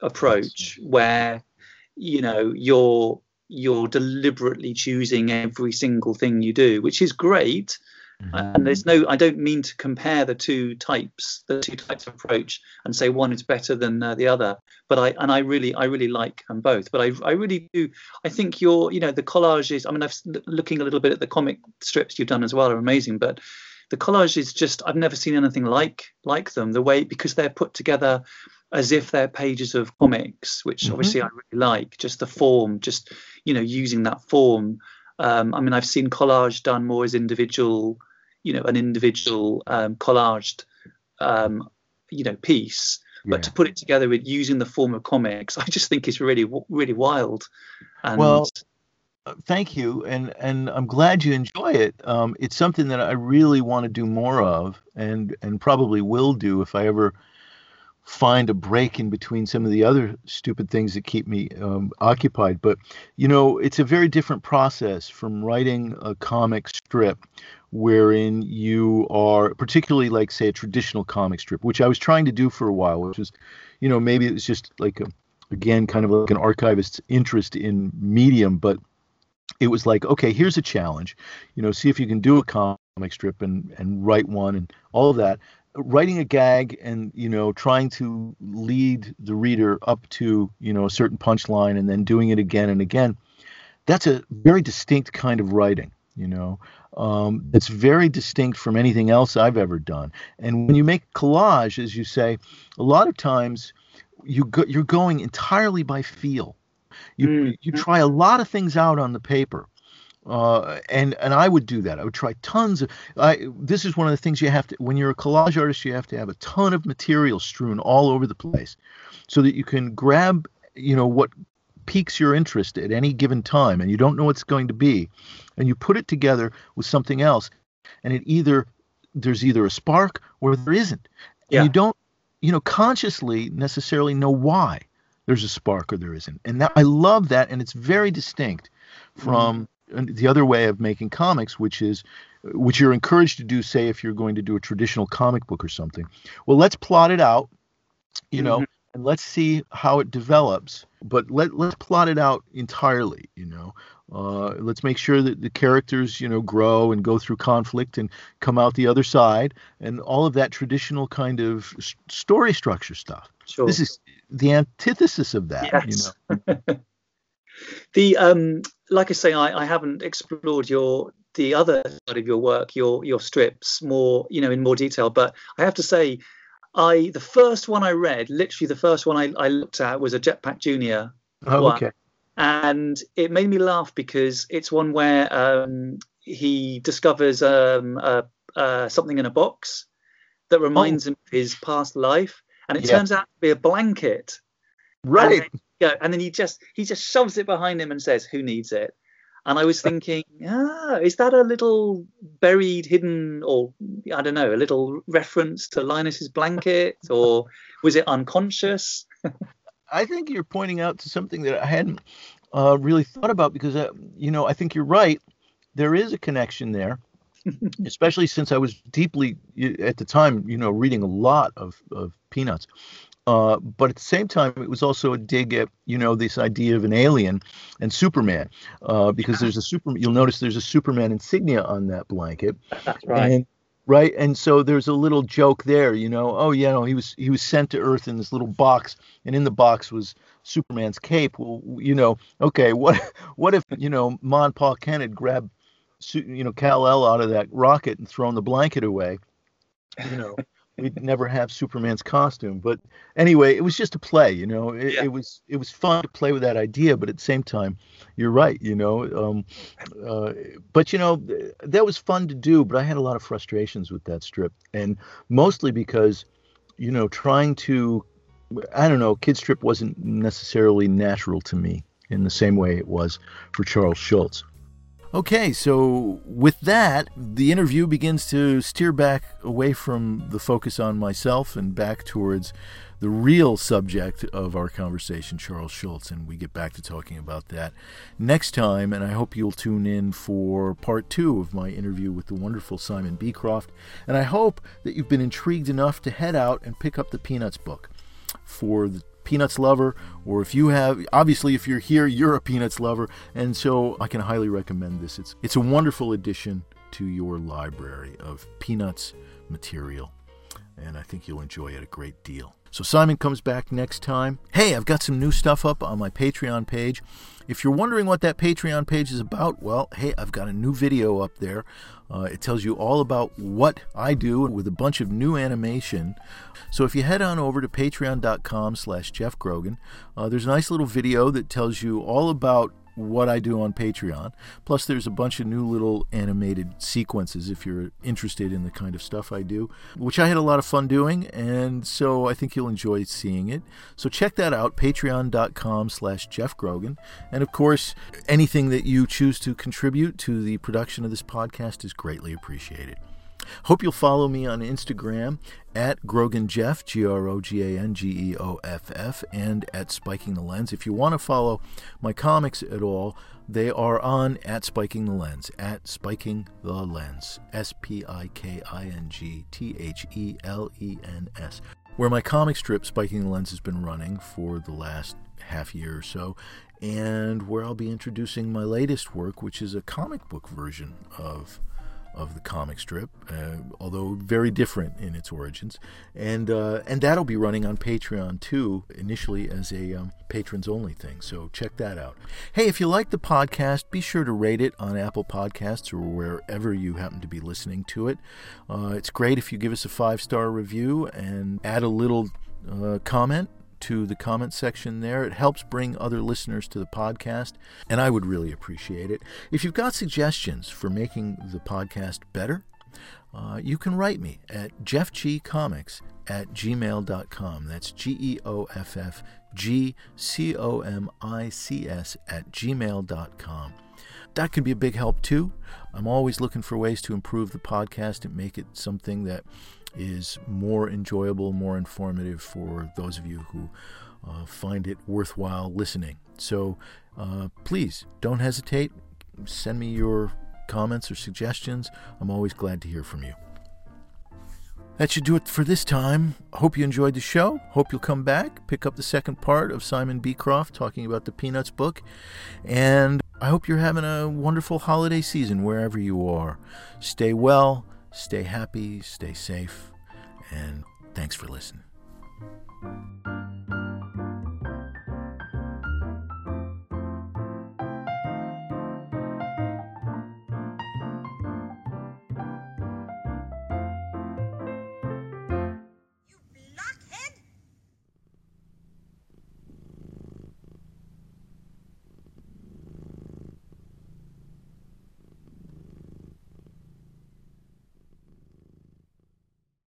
approach, where, you know, you're you're deliberately choosing every single thing you do, which is great. Mm-hmm. And there's no, I don't mean to compare the two types, the two types of approach, and say one is better than uh, the other. But I and I really, I really like them both. But I, I really do. I think your, you know, the collages. I mean, I've looking a little bit at the comic strips you've done as well are amazing, but. The collage is just, I've never seen anything like like them, the way, because they're put together as if they're pages of comics, which mm-hmm. obviously I really like, just the form, just, you know, using that form. Um, I mean, I've seen collage done more as individual, you know, an individual um, collaged, um, you know, piece. But yeah. to put it together with using the form of comics, I just think it's really, really wild. And well, thank you, and and I'm glad you enjoy it. Um, it's something that I really want to do more of, and and probably will do if I ever find a break in between some of the other stupid things that keep me um, occupied. But you know, it's a very different process from writing a comic strip, wherein you are particularly like, say, a traditional comic strip, which I was trying to do for a while, which was, you know, maybe it was just like a, again, kind of like an archivist's interest in medium, but it was like, okay, here's a challenge, you know, see if you can do a comic strip and, and write one and all of that. Writing a gag and, you know, trying to lead the reader up to, you know, a certain punchline and then doing it again and again. That's a very distinct kind of writing. You know, um, it's very distinct from anything else I've ever done. And when you make collage, as you say, a lot of times you go, you're going entirely by feel. You mm-hmm. you try a lot of things out on the paper. Uh, and, and I would do that. I would try tons of, I, this is one of the things you have to, when you're a collage artist, you have to have a ton of material strewn all over the place so that you can grab, you know, what piques your interest at any given time, and you don't know what's going to be. And you put it together with something else, and it either, there's either a spark or there isn't. Yeah. And you don't, you know, consciously necessarily know why there's a spark or there isn't. And that, I love that. And it's very distinct from, mm. the other way of making comics, which is, which you're encouraged to do, say, if you're going to do a traditional comic book or something. Well, let's plot it out, you know, mm-hmm. and let's see how it develops. But let, let's plot it out entirely, you know. Uh, let's make sure that the characters, you know, grow and go through conflict and come out the other side, and all of that traditional kind of s- story structure stuff. Sure. This is the antithesis of that, yes. you know. The um, like I say, I, I haven't explored your the other side of your work, your your strips more, you know, in more detail. But I have to say, I the first one I read, literally the first one I, I looked at was a Jetpack Junior Oh, one. Okay. And it made me laugh because it's one where um, he discovers um, uh, uh, something in a box that reminds oh. him of his past life, and it yeah. turns out to be a blanket. Right. And Go. And then he just he just shoves it behind him and says, "Who needs it?" And I was thinking, ah, is that a little buried, hidden, or I don't know, a little reference to Linus's blanket, or was it unconscious? I think you're pointing out to something that I hadn't uh, really thought about, because uh, you know, I think you're right. There is a connection there, especially since I was deeply at the time, you know, reading a lot of of Peanuts. Uh, but at the same time, it was also a dig at, you know, this idea of an alien and Superman, uh, because there's a super. You'll notice there's a Superman insignia on that blanket. That's right. And, right. And so there's a little joke there, you know, oh, yeah, no, he was he was sent to Earth in this little box, and in the box was Superman's cape. Well, you know, OK, what what if, you know, Ma and Pa Kent had grabbed, you know, Kal-El out of that rocket and thrown the blanket away, you know. We'd never have Superman's costume. But anyway, it was just a play, you know, it, yeah. it was it was fun to play with that idea. But at the same time, you're right, you know, um, uh, but, you know, th- that was fun to do. But I had a lot of frustrations with that strip, and mostly because, you know, trying to, I don't know, kid strip wasn't necessarily natural to me in the same way it was for Charles Schulz. Okay, so with that, the interview begins to steer back away from the focus on myself and back towards the real subject of our conversation, Charles Schulz, and we get back to talking about that next time. And I hope you'll tune in for part two of my interview with the wonderful Simon Beecroft. And I hope that you've been intrigued enough to head out and pick up the Peanuts book for the Peanuts lover, or if you have, obviously if you're here, you're a Peanuts lover, and so I can highly recommend this. It's it's a wonderful addition to your library of Peanuts material, and I think you'll enjoy it a great deal. So Simon comes back next time. Hey, I've got some new stuff up on my Patreon page. If you're wondering what that Patreon page is about, well, hey, I've got a new video up there. Uh, it tells you all about what I do with a bunch of new animation. So if you head on over to patreon.com slash Jeff Grogan, uh, there's a nice little video that tells you all about what I do on Patreon. Plus, there's a bunch of new little animated sequences if you're interested in the kind of stuff I do, which I had a lot of fun doing, and so I think you'll enjoy seeing it. So check that out, patreon.com slash Jeff Grogan. And of course, anything that you choose to contribute to the production of this podcast is greatly appreciated. Hope you'll follow me on Instagram at GroganJeff, G R O G A N G E O F F, and at Spiking the Lens. If you want to follow my comics at all, they are on at Spiking the Lens, at Spiking the Lens, S P I K I N G T H E L E N S, where my comic strip, Spiking the Lens, has been running for the last half year or so, and where I'll be introducing my latest work, which is a comic book version of of the comic strip, uh, although very different in its origins. And uh, and that'll be running on Patreon, too, initially as a um, patrons-only thing. So check that out. Hey, if you like the podcast, be sure to rate it on Apple Podcasts or wherever you happen to be listening to it. Uh, it's great if you give us a five-star review and add a little uh, comment to the comment section there. It helps bring other listeners to the podcast, and I would really appreciate it. If you've got suggestions for making the podcast better, uh, you can write me at jeffgcomics at gmail dot com. That's G E O F F G C O M I C S at gmail dot com. That could be a big help, too. I'm always looking for ways to improve the podcast and make it something that is more enjoyable, more informative for those of you who uh, find it worthwhile listening. So uh, please don't hesitate. Send me your comments or suggestions. I'm always glad to hear from you. That should do it for this time. Hope you enjoyed the show. Hope you'll come back, pick up the second part of Simon Beecroft talking about the Peanuts book. And I hope you're having a wonderful holiday season wherever you are. Stay well. Stay happy, stay safe, and thanks for listening.